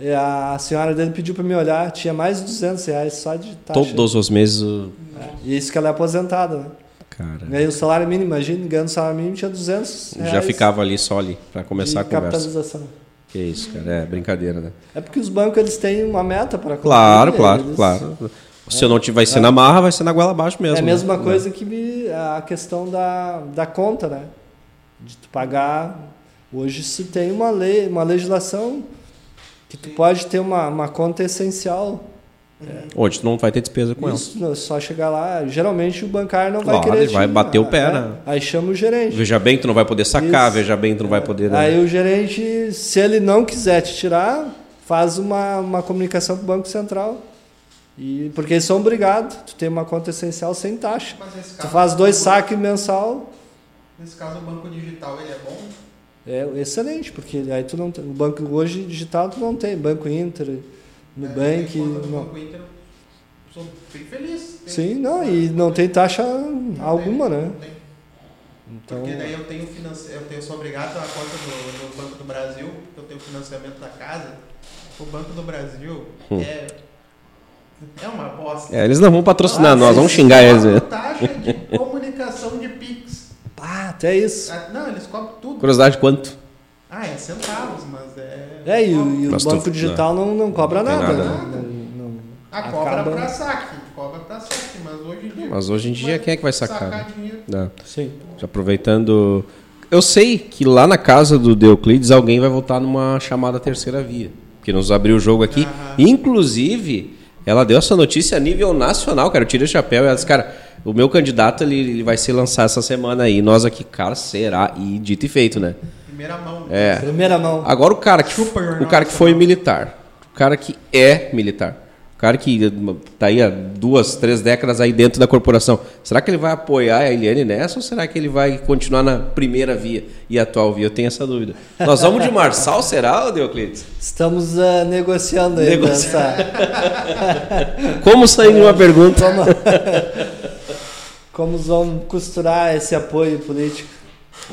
E a senhora dele pediu para me olhar, tinha mais de duzentos reais só de taxa. Todos os meses... É, e isso que ela é aposentada, né? Cara. E aí o salário mínimo, imagina, ganhando o salário mínimo tinha duzentos reais. Já ficava ali só ali, para começar a conversa. Capitalização. Que isso, cara, é brincadeira, né? É porque os bancos eles têm uma meta para cumprir. Claro, claro, eles... claro. Se eu não tiver, vai ser na marra, vai ser na goela abaixo mesmo. É a mesma né? coisa que me, a questão da, da conta, né? De tu pagar... Hoje se tem uma lei, uma legislação... Que tu pode ter uma, uma conta essencial. Hoje tu não vai ter despesa com isso, ela. Isso, só chegar lá. Geralmente o bancário não claro, vai querer... Ele vai te, bater o pé, é, né? Aí chama o gerente. Veja bem que tu não vai poder sacar, isso. veja bem que tu não é. vai poder... Né? Aí o gerente, se ele não quiser te tirar, faz uma, uma comunicação com o Banco Central. E, porque eles são obrigados. Tu tem uma conta essencial sem taxa. Mas tu faz dois saques mensal. Nesse caso o banco digital ele é bom? É excelente, porque aí tu não tem, o banco hoje digital tu não tem, Banco Inter, Nubank... É, no Banco Inter eu sou bem feliz. Tem, sim, não, e não tem taxa não alguma, tem, né? Não tem. Então, porque daí eu tenho, finance, eu tenho sou obrigado à conta do, do Banco do Brasil, eu tenho financiamento da casa, o Banco do Brasil hum. é, é uma bosta. É, eles não vão patrocinar ah, nós, vamos xingar eles. Uma taxa de comunicação de Pix. Ah, até isso. Não, eles cobram tudo. Curiosidade, quanto? Ah, é centavos, mas é... É, e o, e o banco tu, digital não, não cobra não nada. nada. Não, não, não. A cobra acaba... pra saque. Cobra pra saque, mas hoje em dia... Mas hoje em dia, quem é que vai sacar? Sacar dinheiro. Não. Sim. Aproveitando... Eu sei que lá na casa do Deoclides alguém vai voltar numa chamada terceira via, que nos abriu o jogo aqui. Ah, inclusive... Ela deu essa notícia a nível nacional, cara. Eu tirei o chapéu e ela disse, cara, o meu candidato ele, ele vai ser lançado essa semana aí. Nós aqui, cara, será? E dito e feito, né? Primeira mão. É. Primeira mão. Agora o cara que, o cara que foi militar, o cara que é militar, o cara que tá aí há duas, três décadas aí dentro da corporação, será que ele vai apoiar a Eliane nessa ou será que ele vai continuar na primeira via e atual via? Eu tenho essa dúvida. Nós vamos de Marçal, será, Deoclides? Estamos uh, negociando aí. Negoci... Como sair de uma pergunta? Como vamos costurar esse apoio político?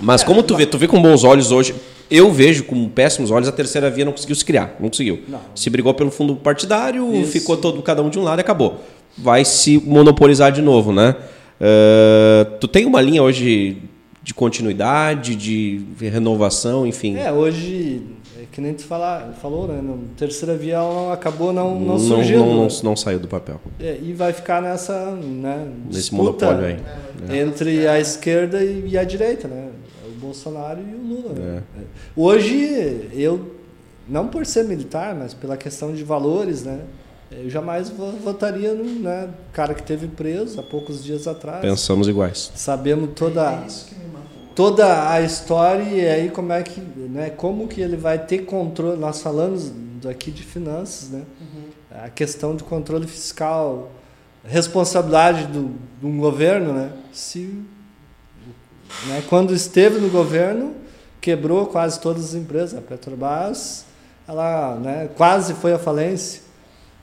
Mas como tu vê? Tu vê com bons olhos hoje... Eu vejo com péssimos olhos a terceira via não conseguiu se criar, não conseguiu. Não. Se brigou pelo fundo partidário, isso. Ficou todo cada um de um lado e acabou. Vai se monopolizar de novo, né? Uh, tu tem uma linha hoje de continuidade, de renovação, enfim. É, hoje, é que nem tu fala, falou, né? A terceira via acabou não, não, não surgindo. Não, não, não saiu do papel. É, e vai ficar nessa, né, nesse monopólio aí. Né? Entre a esquerda e a direita, né? Bolsonaro e o Lula. Né? É. Hoje, eu, não por ser militar, mas pela questão de valores, né? Eu jamais votaria no né, cara que esteve preso há poucos dias atrás. Pensamos iguais. Sabemos toda, é isso que me toda a história e aí como é que, né, como que ele vai ter controle. Nós falamos aqui de finanças, né? Uhum. A questão de controle fiscal, responsabilidade do, de um governo, né? Se Né? Quando esteve no governo, quebrou quase todas as empresas. A Petrobras ela, né, quase foi à falência.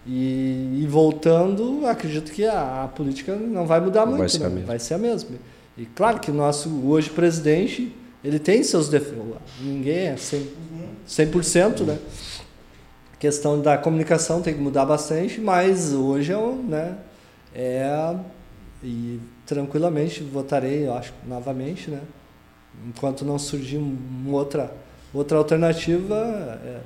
E, e voltando, acredito que a, a política não vai mudar não muito. Vai ser, né? vai ser a mesma. E claro que o nosso hoje presidente, ele tem seus defeitos. Ninguém é cem por cento. Né? A questão da comunicação tem que mudar bastante, mas hoje é... Né, é e, tranquilamente votarei, eu acho, novamente, né? Enquanto não surgir uma outra, outra alternativa, é,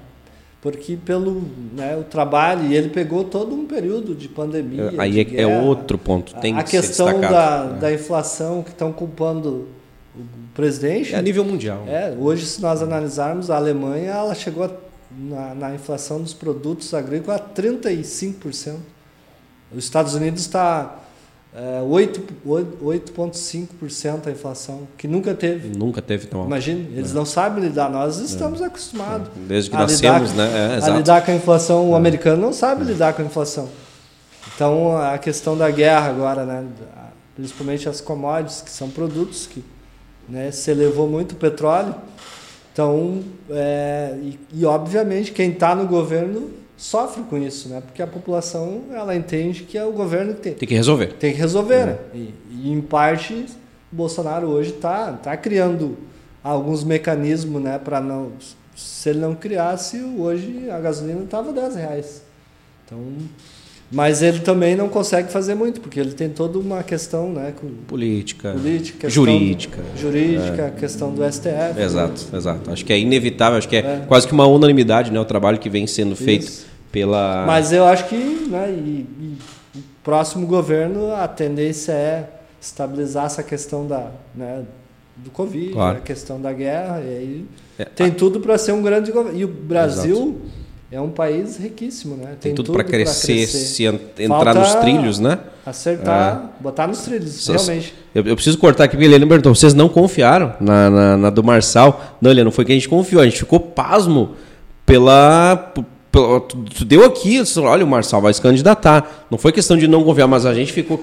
porque pelo né, o trabalho, e ele pegou todo um período de pandemia. É, aí de é, guerra, é outro ponto, tem a, a que ser destacado. A questão da, né? da inflação que estão culpando o presidente... É a nível mundial. É, hoje, se nós analisarmos, a Alemanha ela chegou na, na inflação dos produtos agrícolas a trinta e cinco por cento. Os Estados Unidos está... oito vírgula cinco por cento a inflação, que nunca teve. Nunca teve tão alto. Imagina, eles não, não sabem lidar, nós estamos é. acostumados. Desde que nascemos, lidar, né? É, exato. A lidar com a inflação, o é. americano não sabe é. lidar com a inflação. Então, a questão da guerra agora, né? Principalmente as commodities, que são produtos que né, se elevou muito o petróleo. Então, é, e, e obviamente, quem está no governo... sofre com isso, né? Porque a população ela entende que é o governo que tem, tem que resolver. Tem que resolver, uhum. né? E, e em parte o Bolsonaro hoje está tá criando alguns mecanismos, né, para não se ele não criasse, hoje a gasolina estava dez reais. Então, mas ele também não consegue fazer muito, porque ele tem toda uma questão, né, com política, política questão jurídica, jurídica, é, questão do S T F. Exato, né? Exato. Acho que é inevitável, acho que é, é quase que uma unanimidade, né, o trabalho que vem sendo feito. Isso. Pela... Mas eu acho que, né, e, e, o próximo governo, a tendência é estabilizar essa questão da, né, do Covid, claro, né, a questão da guerra, e aí é, tem a... tudo para ser um grande governo. E o Brasil, exato, é um país riquíssimo, né? Tem, tem tudo, tudo para crescer, crescer, se entrar nos trilhos, né? Acertar, é, botar nos trilhos, so, realmente. Eu, eu preciso cortar aqui, porque a Eliane perguntou, vocês não confiaram na, na, na do Marçal? Não, Eliane, não foi que a gente confiou, a gente ficou pasmo pela... Tu deu aqui, olha, o Marçal vai se candidatar. Não foi questão de não confiar, mas a gente ficou,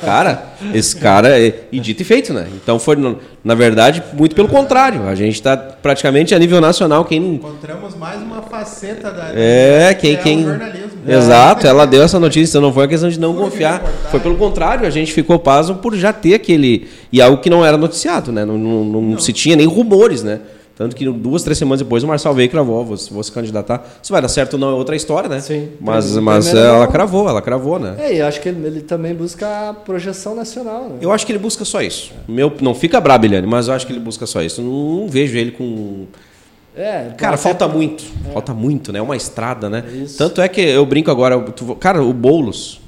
cara, esse cara é, e dito e feito, né? Então foi, na verdade, muito pelo contrário. A gente está praticamente a nível nacional. Quem... Encontramos mais uma faceta da... É, quem... quem... jornalismo. Exato, ela deu essa notícia, então não foi a questão de não foi confiar. Foi pelo contrário, a gente ficou pasmo por já ter aquele... E algo que não era noticiado, né? Não, não, não, não se tinha nem rumores, né? Tanto que duas, três semanas depois o Marçal veio e cravou, vou, vou se candidatar. Se vai dar certo ou não é outra história, né? Sim. Mas, mas ela cravou, ela cravou, né? É, eu acho que ele, ele também busca a projeção nacional, né? Eu acho que ele busca só isso. É. Meu, não fica brabo, Eliane, mas eu acho que ele busca só isso. Não, não vejo ele com... É, cara, falta pra... muito. É. Falta muito, né? É uma estrada, né? Isso. Tanto é que eu brinco agora... Tu, cara, o Boulos,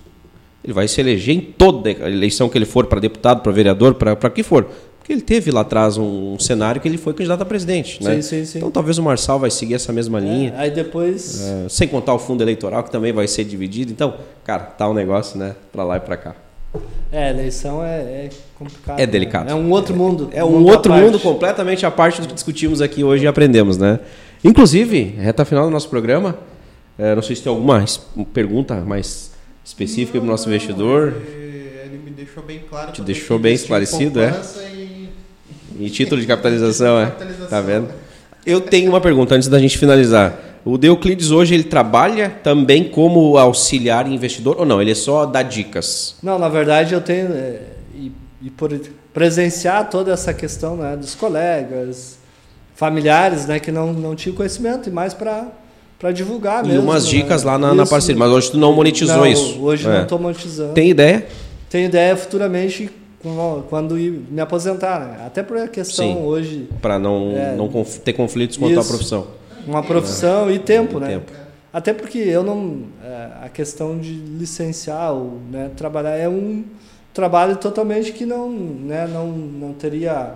ele vai se eleger em toda a eleição que ele for, para deputado, para vereador, para o que for. Porque ele teve lá atrás um cenário que ele foi candidato a presidente, sim, né? Sim, sim. Então talvez o Marçal vai seguir essa mesma linha. É, aí depois... É, sem contar o fundo eleitoral, que também vai ser dividido. Então, cara, tá um negócio, né? Pra lá e pra cá. É, eleição é, é complicado. É delicado. Né? É um outro mundo. É, é um outro mundo completamente à parte do que discutimos aqui hoje e aprendemos, né? Inclusive, reta final do nosso programa, é, não sei se tem alguma pergunta mais específica para o nosso investidor. Ele me deixou bem claro. Te deixou bem esclarecido, é? E título de capitalização, é? Tá vendo? Eu tenho uma pergunta antes da gente finalizar. O Deoclides hoje ele trabalha também como auxiliar investidor ou não? Ele é só dá dicas? Não, na verdade eu tenho é, e, e por presenciar toda essa questão, né, dos colegas, familiares, né, que não não tinha conhecimento e mais para para divulgar mesmo. E umas dicas, né, lá na, na parceria. Mas hoje tu não monetizou não, isso? Hoje é. Não estou monetizando. Tem ideia? Tenho ideia futuramente. Quando me aposentar, né? Até por a questão, sim, hoje... Para não, é, não ter conflitos quanto à profissão. Uma profissão é. E tempo, e né? Tempo. Até porque eu não... É, a questão de licenciar ou, né, trabalhar é um trabalho totalmente que não, né, não, não teria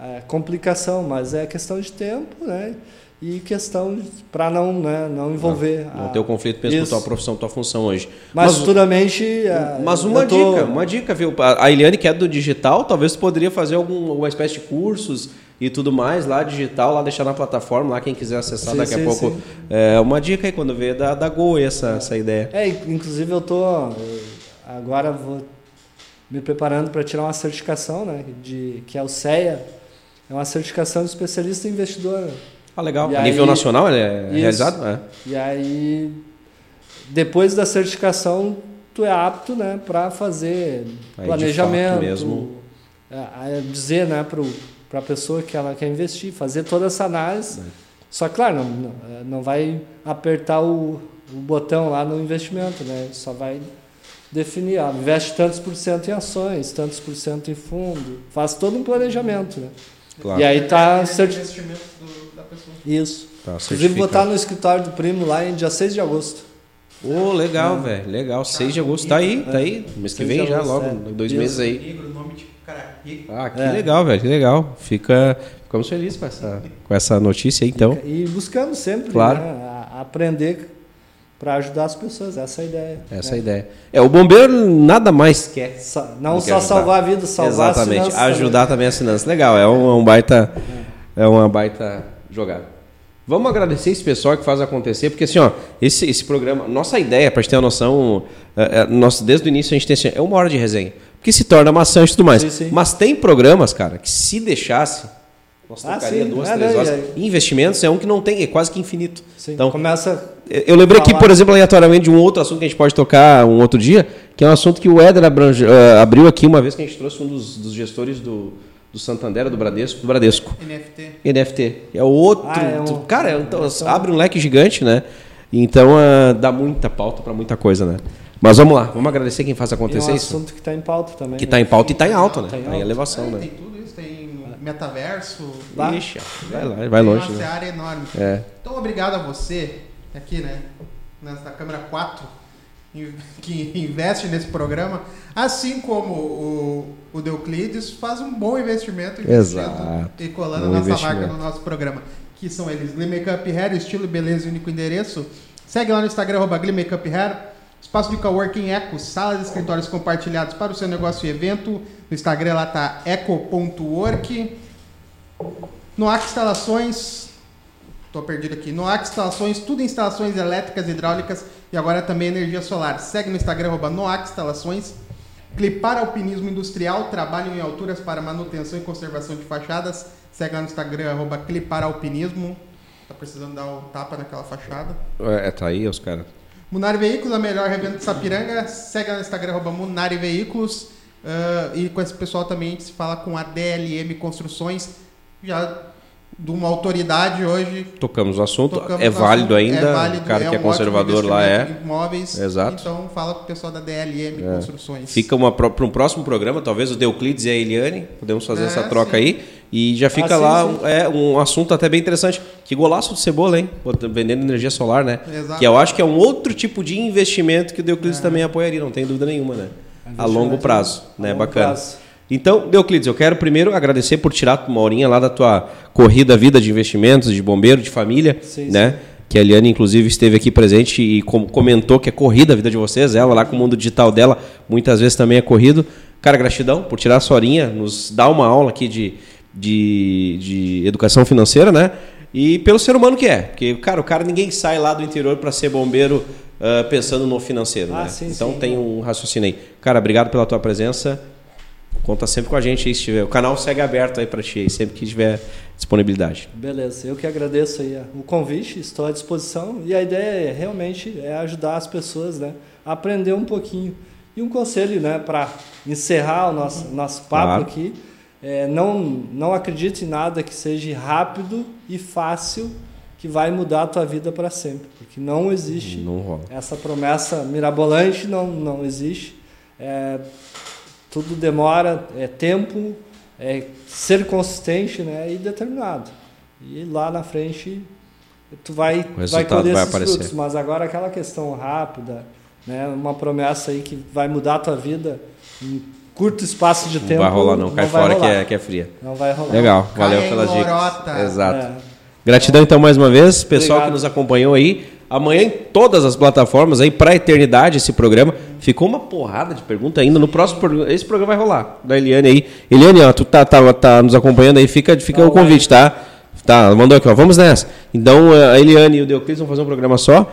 é, complicação, mas é questão de tempo, né? E questão para não, né, não envolver... Não, não a... ter o conflito mesmo com a tua profissão, tua função hoje. Mas, mas futuramente... Mas uma tô... dica, uma dica, viu? A Eliane, que é do digital, talvez poderia fazer algum, alguma espécie de cursos e tudo mais lá digital, lá deixar na plataforma, lá quem quiser acessar, sim, daqui sim, a pouco. Sim. É uma dica aí, quando vê, da, da Gol essa, é. essa ideia. É, inclusive eu tô agora vou me preparando para tirar uma certificação, né, de, que é o C E A, é uma certificação de especialista investidor. Ah, legal. E a aí, nível nacional ele é isso, realizado? É. E aí, depois da certificação, tu é apto, né, para fazer aí, planejamento, mesmo. É, é dizer, né, para a pessoa que ela quer investir, fazer toda essa análise. É. Só que, claro, não, não vai apertar o, o botão lá no investimento, né? Só vai definir, ah, investe tantos por cento em ações, tantos por cento em fundo, faz todo um planejamento, né? Claro. E aí tá certi... do, da pessoa. Isso. Tá, inclusive botar no escritório do primo lá em dia seis de agosto. Ô, oh, legal, é. velho. Legal, seis de agosto. Tá aí, é. tá aí. Mês que vem já, logo, é. dois Isso. meses aí. Ah, que é. legal, velho. Que legal. Fica, ficamos felizes com essa, com essa notícia aí, então. E buscamos sempre, claro, né, aprender para ajudar as pessoas. Essa é a ideia. Essa né? a ideia. É, o bombeiro nada mais quer. Não só ajudar. salvar a vida, salvar Exatamente. as finanças. Exatamente, ajudar também. também as finanças. Legal, é um, um baita, é uma baita jogada. Vamos agradecer esse pessoal que faz acontecer, porque assim, ó, esse, esse programa, nossa ideia, para a gente ter uma noção, é, é, nosso, desde o início a gente tem assim, é uma hora de resenha, porque se torna maçante e tudo mais. Sim, sim. Mas tem programas, cara, que se deixasse... Nossa, ah, tocaria sim, duas, é, três horas. É, é. Investimentos é um que não tem, é quase que infinito. Sim, então, começa eu lembrei aqui, por exemplo, aleatoriamente, de um outro assunto que a gente pode tocar um outro dia, que é um assunto que o Éder abrange, uh, abriu aqui uma vez que a gente trouxe um dos, dos gestores do, do Santander, do Bradesco, do Bradesco. N F T. N F T. É outro... Ah, é um... Cara, é, então, abre um leque gigante, né? Então, uh, dá muita pauta para muita coisa, né? Mas vamos lá, vamos agradecer quem faz acontecer isso. É um assunto isso. que está em pauta também. Que está né? em pauta e está em alta, né? Está em, tá em elevação, é, né? Tem tudo isso, tem metaverso. Lá. Ixi, vai lá, vai tem longe. Uma né? área enorme. É. Então, obrigado a você, aqui, né? Na câmera quatro, que investe nesse programa, assim como o, o Deoclides faz um bom investimento e colando bom nossa marca no nosso programa, que são eles, Gly Makeup Hair, estilo e beleza, único endereço. Segue lá no Instagram, arroba Gly Makeup Hair. Espaço de coworking Eco, salas e escritórios compartilhados para o seu negócio e evento. No Instagram lá tá Eco ponto work. Noac Instalações, estou perdido aqui. Noac Instalações, tudo em instalações elétricas, hidráulicas e agora também energia solar. Segue no Instagram, arroba Noac Instalações. Clipar Alpinismo Industrial, trabalham em alturas para manutenção e conservação de fachadas. Segue lá no Instagram, arroba Clipar Alpinismo. Tá precisando dar um tapa naquela fachada. É, tá aí os caras. Munari Veículos, a melhor revenda de Sapiranga. Segue lá no Instagram, arroba Munari Veículos. Uh, e com esse pessoal também a gente se fala com a D L M Construções, já de uma autoridade hoje. Tocamos o assunto. Tocamos é válido assunto. ainda. É válido, o cara é que é um conservador lá é. Imóveis. Exato. Então fala com o pessoal da D L M é. Construções. Fica para um próximo programa, talvez o Deoclides e a Eliane. Podemos fazer é, essa troca sim. aí. E já fica ah, lá sim, sim. É, um assunto até bem interessante. Que golaço de cebola, hein? Vendendo energia solar, né? Exato. Que eu acho que é um outro tipo de investimento que o Deoclides é. também apoiaria, não tem dúvida nenhuma, né? A longo prazo, a né? Longo Bacana. Prazo. Então, Deoclides, eu quero primeiro agradecer por tirar uma horinha lá da tua corrida vida de investimentos, de bombeiro, de família, sim, né? Sim. Que a Eliane, inclusive, esteve aqui presente e comentou que é corrida a vida de vocês, ela lá com o mundo digital dela, muitas vezes também é corrido. Cara, gratidão por tirar a sua horinha, nos dar uma aula aqui de, de, de educação financeira, né? E pelo ser humano que é, porque, cara, o cara ninguém sai lá do interior para ser bombeiro, Uh, pensando no financeiro, ah, né? Sim, então sim. tem um raciocínio aí. Cara, obrigado pela tua presença. Conta sempre com a gente aí se tiver. O canal segue aberto aí para ti aí, sempre que tiver disponibilidade. Beleza, eu que agradeço aí o convite, estou à disposição e a ideia é, realmente é ajudar as pessoas, né, a aprender um pouquinho. E um conselho, né, para encerrar o nosso nosso papo claro. aqui, é, não não acredite em nada que seja rápido e fácil. Que vai mudar a tua vida para sempre, porque não existe não essa promessa mirabolante, não, não existe. É, tudo demora, é tempo, é ser consistente, né, e determinado. E lá na frente tu vai, vai colher esses aparecer. frutos, mas agora aquela questão rápida, né, uma promessa aí que vai mudar a tua vida em curto espaço de não tempo. Não vai rolar, não, não cai fora rolar. Que, é, que é fria. Não vai rolar. Legal, valeu cai pelas dicas. Exato. É. Gratidão, então, mais uma vez, pessoal Obrigado. que nos acompanhou aí. Amanhã em todas as plataformas, aí para a eternidade esse programa. Ficou uma porrada de pergunta ainda. No próximo programa, esse programa vai rolar. Da Eliane aí. Eliane, ó, tu tá, tá, tá nos acompanhando aí, fica, fica tá o convite, bem. tá? Tá, mandou aqui, ó. Vamos nessa. Então, a Eliane e o Deoclides vão fazer um programa só.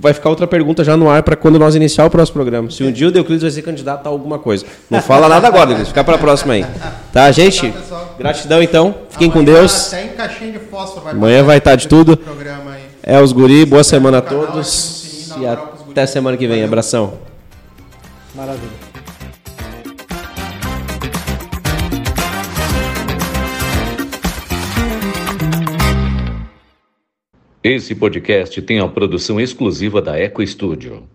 Vai ficar outra pergunta já no ar para quando nós iniciar o próximo programa. Se um dia o Deoclides vai ser candidato a alguma coisa. Não fala nada agora, Deoclides. Fica para a próxima aí. Tá, gente? Tá, gratidão, então. Fiquem Amanhã com Deus. Até em caixinha de fósforo vai Amanhã vai estar de tudo. É os guri. Boa Se semana a todos. E até semana que vem. Valeu. Abração. Maravilha. Esse podcast tem a produção exclusiva da Eco Studio.